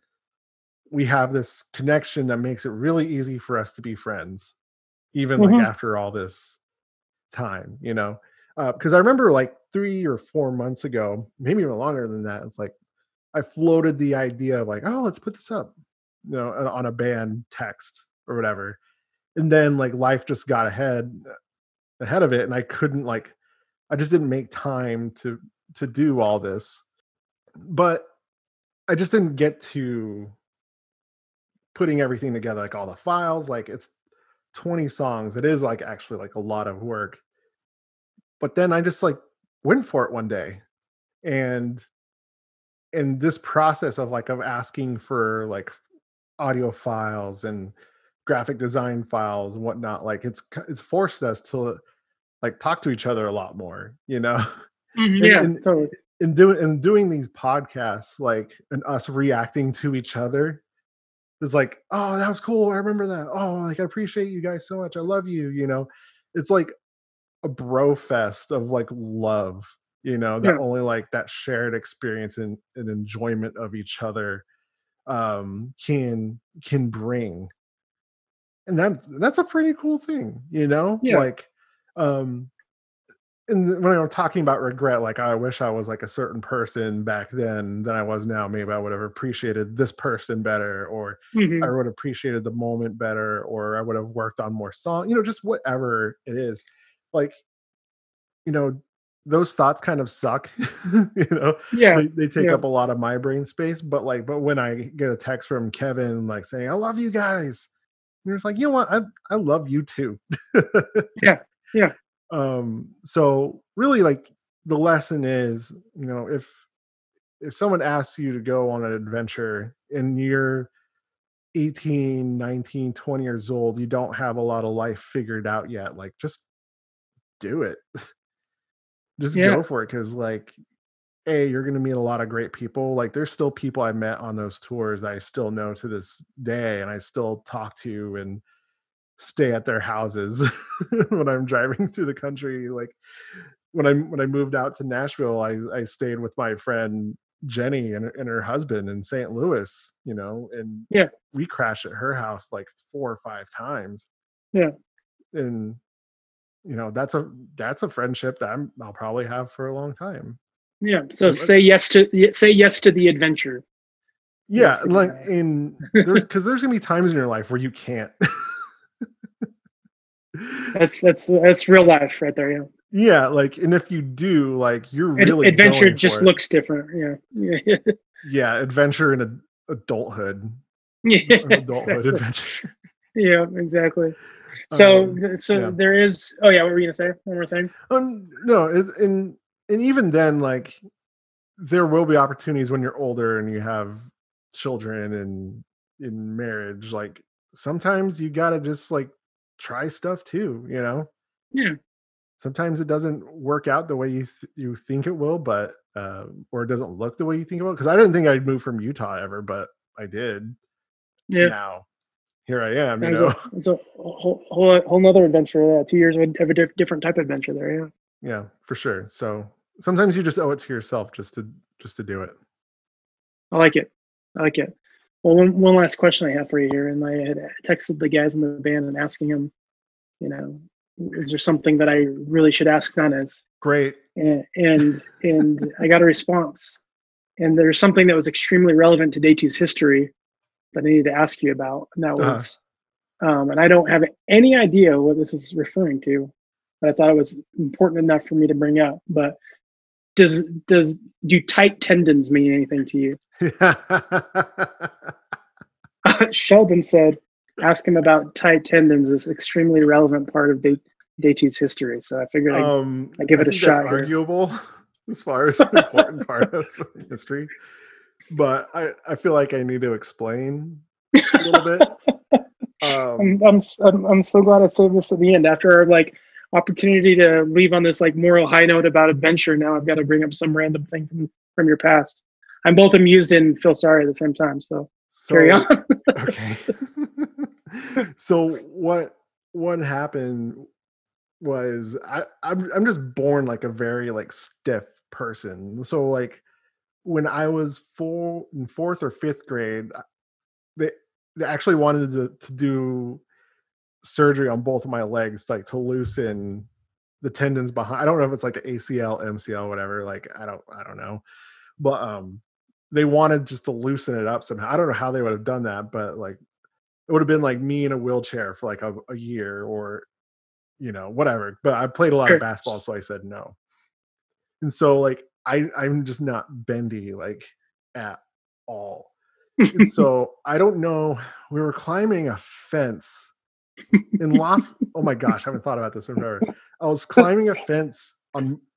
we have this connection that makes it really easy for us to be friends, even like after all this time, you know? Because I remember like 3 or 4 months ago, maybe even longer than that, it's like I floated the idea of like, oh, let's put this up, you know, on a band text or whatever. And then like life just got ahead of it, and I couldn't like, I just didn't make time to do all this, but I just didn't get to putting everything together, like all the files, like it's 20 songs. It is like actually like a lot of work, but then I just like went for it one day. And this process of like, of asking for like audio files and graphic design files and whatnot, like it's forced us to like talk to each other a lot more, you know? Yeah. And doing these podcasts, like, and us reacting to each other is like, oh, that was cool. I remember that. Oh, like, I appreciate you guys so much. I love you. You know, it's like a bro fest of like love, you know, that only like that shared experience and enjoyment of each other can bring. And that's a pretty cool thing, you know? Yeah. Like, and when I'm talking about regret, like I wish I was like a certain person back then than I was now. Maybe I would have appreciated this person better, or I would have appreciated the moment better, or I would have worked on more songs, you know, just whatever it is. Like, you know, those thoughts kind of suck, you know, they take up a lot of my brain space, but when I get a text from Kevin, like saying, I love you guys. And it's like, you know what? I love you too. Yeah. Yeah. So really, like, the lesson is, you know, if someone asks you to go on an adventure and you're 18, 19, 20 years old, you don't have a lot of life figured out yet, like, just do it. Just go for it. 'Cause like, A, you're going to meet a lot of great people. Like, there's still people I met on those tours I still know to this day, and I still talk to and stay at their houses when I'm driving through the country. Like, when I moved out to Nashville, I stayed with my friend Jenny and her husband in St. Louis, you know, and we crashed at her house like 4 or 5 times. Yeah. And, you know, that's a friendship that I'll probably have for a long time. Yeah. So say yes to the adventure. Yeah. Yes, like, there's going to be times in your life where you can't. That's real life right there. Yeah. Yeah. Like, and if you do, like, you're really adventure going just for it. Looks different. Yeah. Yeah. Yeah. Adventure in adulthood. Yeah. Adulthood adventure. Yeah. Exactly. So there is. Oh yeah. What were you gonna say? One more thing. No. And even then, like, there will be opportunities when you're older and you have children and in marriage. Like, sometimes you gotta just like try stuff too, you know? Yeah. Sometimes it doesn't work out the way you think it will, but or it doesn't look the way you think it will. Because I didn't think I'd move from Utah ever, but I did. Yeah. Now here I am. It's a whole nother adventure. 2 years of a different type of adventure there. Yeah. Yeah, for sure. So sometimes you just owe it to yourself just to do it. I like it. Well, one last question I have for you here, and I had texted the guys in the band and asking them, you know, is there something that I really should ask Nanez? Great. And I got a response, and there's something that was extremely relevant to Day 2's history that I needed to ask you about, and that was, and I don't have any idea what this is referring to, but I thought it was important enough for me to bring up. But do tight tendons mean anything to you? Sheldon said, ask him about tight tendons, this extremely relevant part of Day 2's history. So I figured I'd give it a shot. That's arguable as far as an important part of history. But I feel like I need to explain a little bit. I'm so glad I saved this at the end. After our, like, opportunity to leave on this like moral high note about adventure, now I've got to bring up some random thing from your past. I'm both amused and feel sorry at the same time. So carry on. Okay. So what happened was I'm just born like a very like stiff person. So like when I was in 4th or 5th grade, they actually wanted to do surgery on both of my legs, like to loosen the tendons behind. I don't know if it's like the ACL, MCL, whatever. Like I don't know. But they wanted just to loosen it up somehow. I don't know how they would have done that, but like it would have been like me in a wheelchair for like a year or, you know, whatever. But I played a lot of basketball, so I said no. And so like I'm just not bendy like at all. And so I don't know. We were climbing a fence in oh my gosh, I haven't thought about this in forever. I was climbing a fence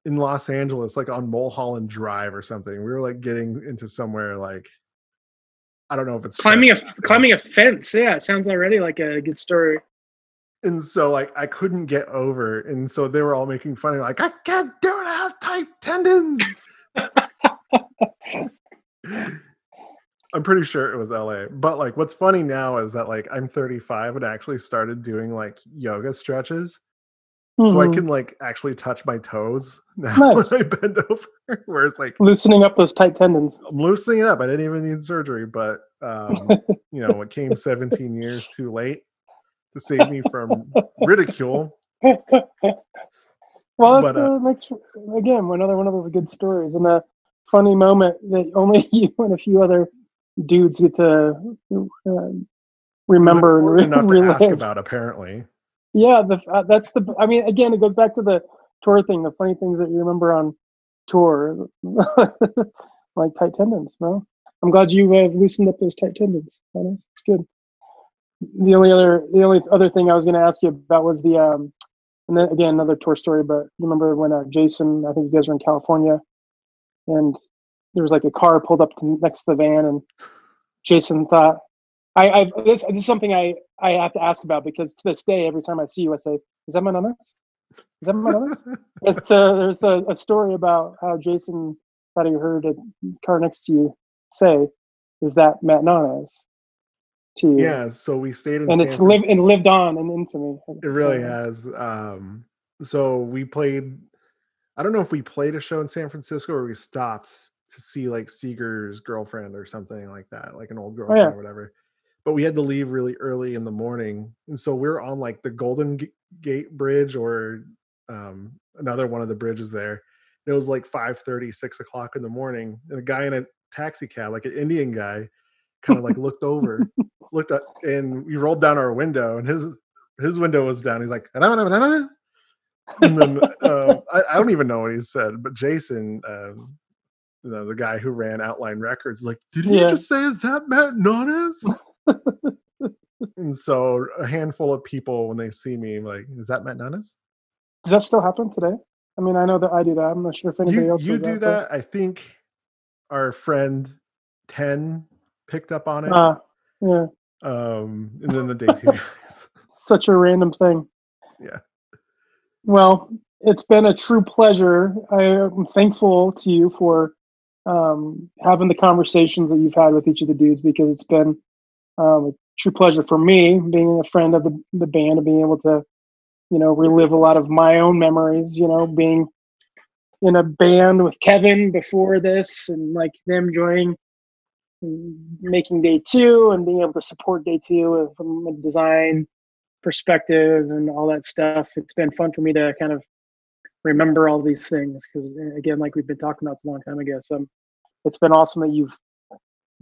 in Los Angeles, like on Mulholland Drive or something. We were like getting into somewhere like I don't know if it's climbing a fence. Yeah, it sounds already like a good story. And so, like, I couldn't get over. And so they were all making fun of me, like, I can't do it. I have tight tendons. I'm pretty sure it was LA. But, like, what's funny now is that, like, I'm 35 and I actually started doing, like, yoga stretches. Mm-hmm. So I can, like, actually touch my toes now when I bend over. Where it's, like... loosening up those tight tendons. I'm loosening it up. I didn't even need surgery. But, you know, it came 17 years too late to save me from ridicule. Well, that's the next, again, another one of those good stories and a funny moment that only you and a few other dudes get to remember and enough to ask about, apparently. Yeah, that's the. I mean, again, it goes back to the tour thing. The funny things that you remember on tour, like tight tendons. Well, I'm glad you have loosened up those tight tendons. It's good. The only other thing I was going to ask you about was the, and then again another tour story. But remember when Jason, I think you guys were in California, and there was like a car pulled up next to the van, and Jason thought, "This is something I have to ask about because to this day, every time I see you, I say, is that my Nanez? Is that my Nanez?" There's a story about how Jason thought he heard a car next to you say, "Is that Matt Nanez?" to you. Yeah, so we stayed in lived on in infamy. It really has. So we played, I don't know if we played a show in San Francisco or we stopped to see like Seeger's girlfriend or something like that, like an old girlfriend or whatever. But we had to leave really early in the morning. And so we were on like the Golden Gate Bridge or another one of the bridges there. It was like 5:30, 6 o'clock in the morning. And a guy in a taxi cab, like an Indian guy, kind of like looked up and we rolled down our window and his window was down. He's like, "And then I don't even know what he said, but Jason, you know, the guy who ran Outline Records, like, didn't you just say, is that Matt Nanez?" And so a handful of people, when they see me, like, "Is that Matt Nanez?" Does that still happen today? I mean, I know that I do that. I'm not sure if anybody else does do that. I think our friend 10 picked up on it. Yeah. And then the day two. Such a random thing. Yeah. Well, it's been a true pleasure. I am thankful to you for having the conversations that you've had with each of the dudes, because it's been a true pleasure for me being a friend of the band and being able to, you know, relive a lot of my own memories, you know, being in a band with Kevin before this and like them joining making day two and being able to support day two from a design perspective and all that stuff. It's been fun for me to kind of remember all these things because, again, like we've been talking about, it's a long time ago. So it's been awesome that you've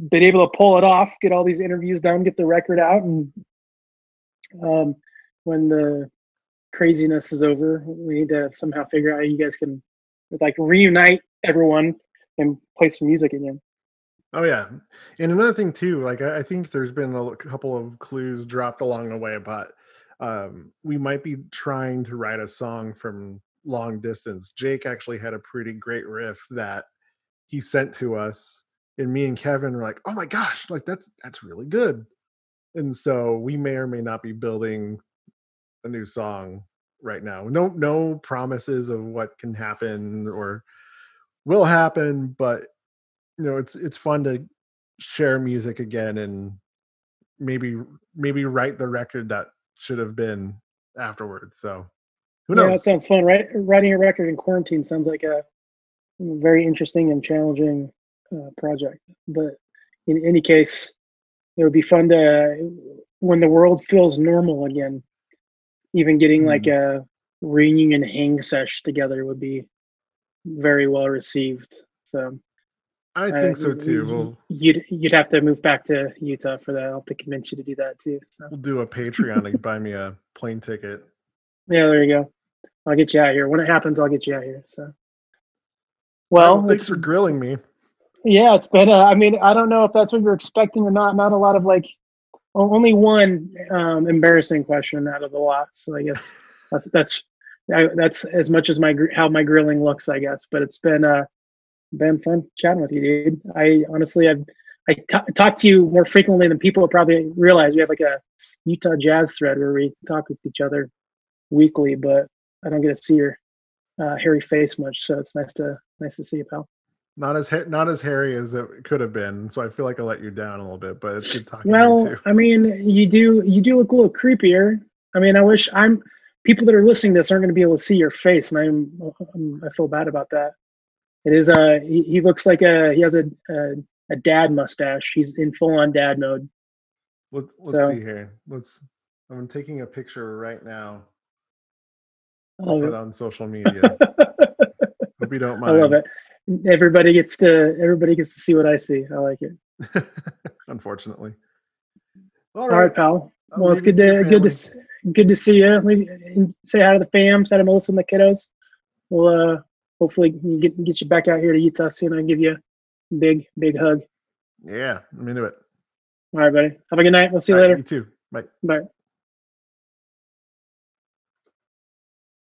been able to pull it off, get all these interviews done, get the record out, and when the craziness is over, we need to somehow figure out how you guys can like reunite everyone and play some music again. Oh, yeah. And another thing, too, like I think there's been a couple of clues dropped along the way, but we might be trying to write a song from long distance. Jake actually had a pretty great riff that he sent to us, and me and Kevin were like, "Oh, my gosh, like that's really good." And so we may or may not be building a new song right now. No promises of what can happen or will happen, but you know, it's fun to share music again and maybe write the record that should have been afterwards. So who knows? Yeah, that sounds fun. Right? Writing a record in quarantine sounds like a very interesting and challenging project. But in any case, it would be fun to, when the world feels normal again, even getting like a reunion hang sesh together would be very well received. So I think so too. You'd have to move back to Utah for that. I'll have to convince you to do that too. So. We'll do a Patreon and buy me a plane ticket. Yeah, there you go. I'll get you out here. When it happens, I'll get you out here. So, well, thanks for grilling me. Yeah, it's been. I mean, I don't know if that's what you're expecting or not. Not a lot of like, only one embarrassing question out of the lot. So I guess that's as much as how my grilling looks, I guess. But it's been fun chatting with you, dude. I honestly, I've I talk to you more frequently than people probably realize. We have like a Utah jazz thread where we talk with each other weekly, but I don't get to see your hairy face much. So it's nice to see you, pal. Not as hairy as it could have been. So I feel like I let you down a little bit, but it's good talking to you too. I mean, you do look a little creepier. I mean, I wish people that are listening to this aren't going to be able to see your face, and I feel bad about that. It is he looks like he has a dad mustache. He's in full on dad mode. Let's see here. I'm taking a picture right now. I'll put it on social media. Hope you don't mind. I love it. Everybody gets to see what I see. I like it. Unfortunately. All right, pal. Well, it's good to see you. Say hi to the fam. Say hi to Melissa and the kiddos. We'll hopefully get you back out here to Utah soon. I'll give you a big hug. Yeah, I'm into it. All right, buddy. Have a good night. We'll see you later. You too. Bye. Bye.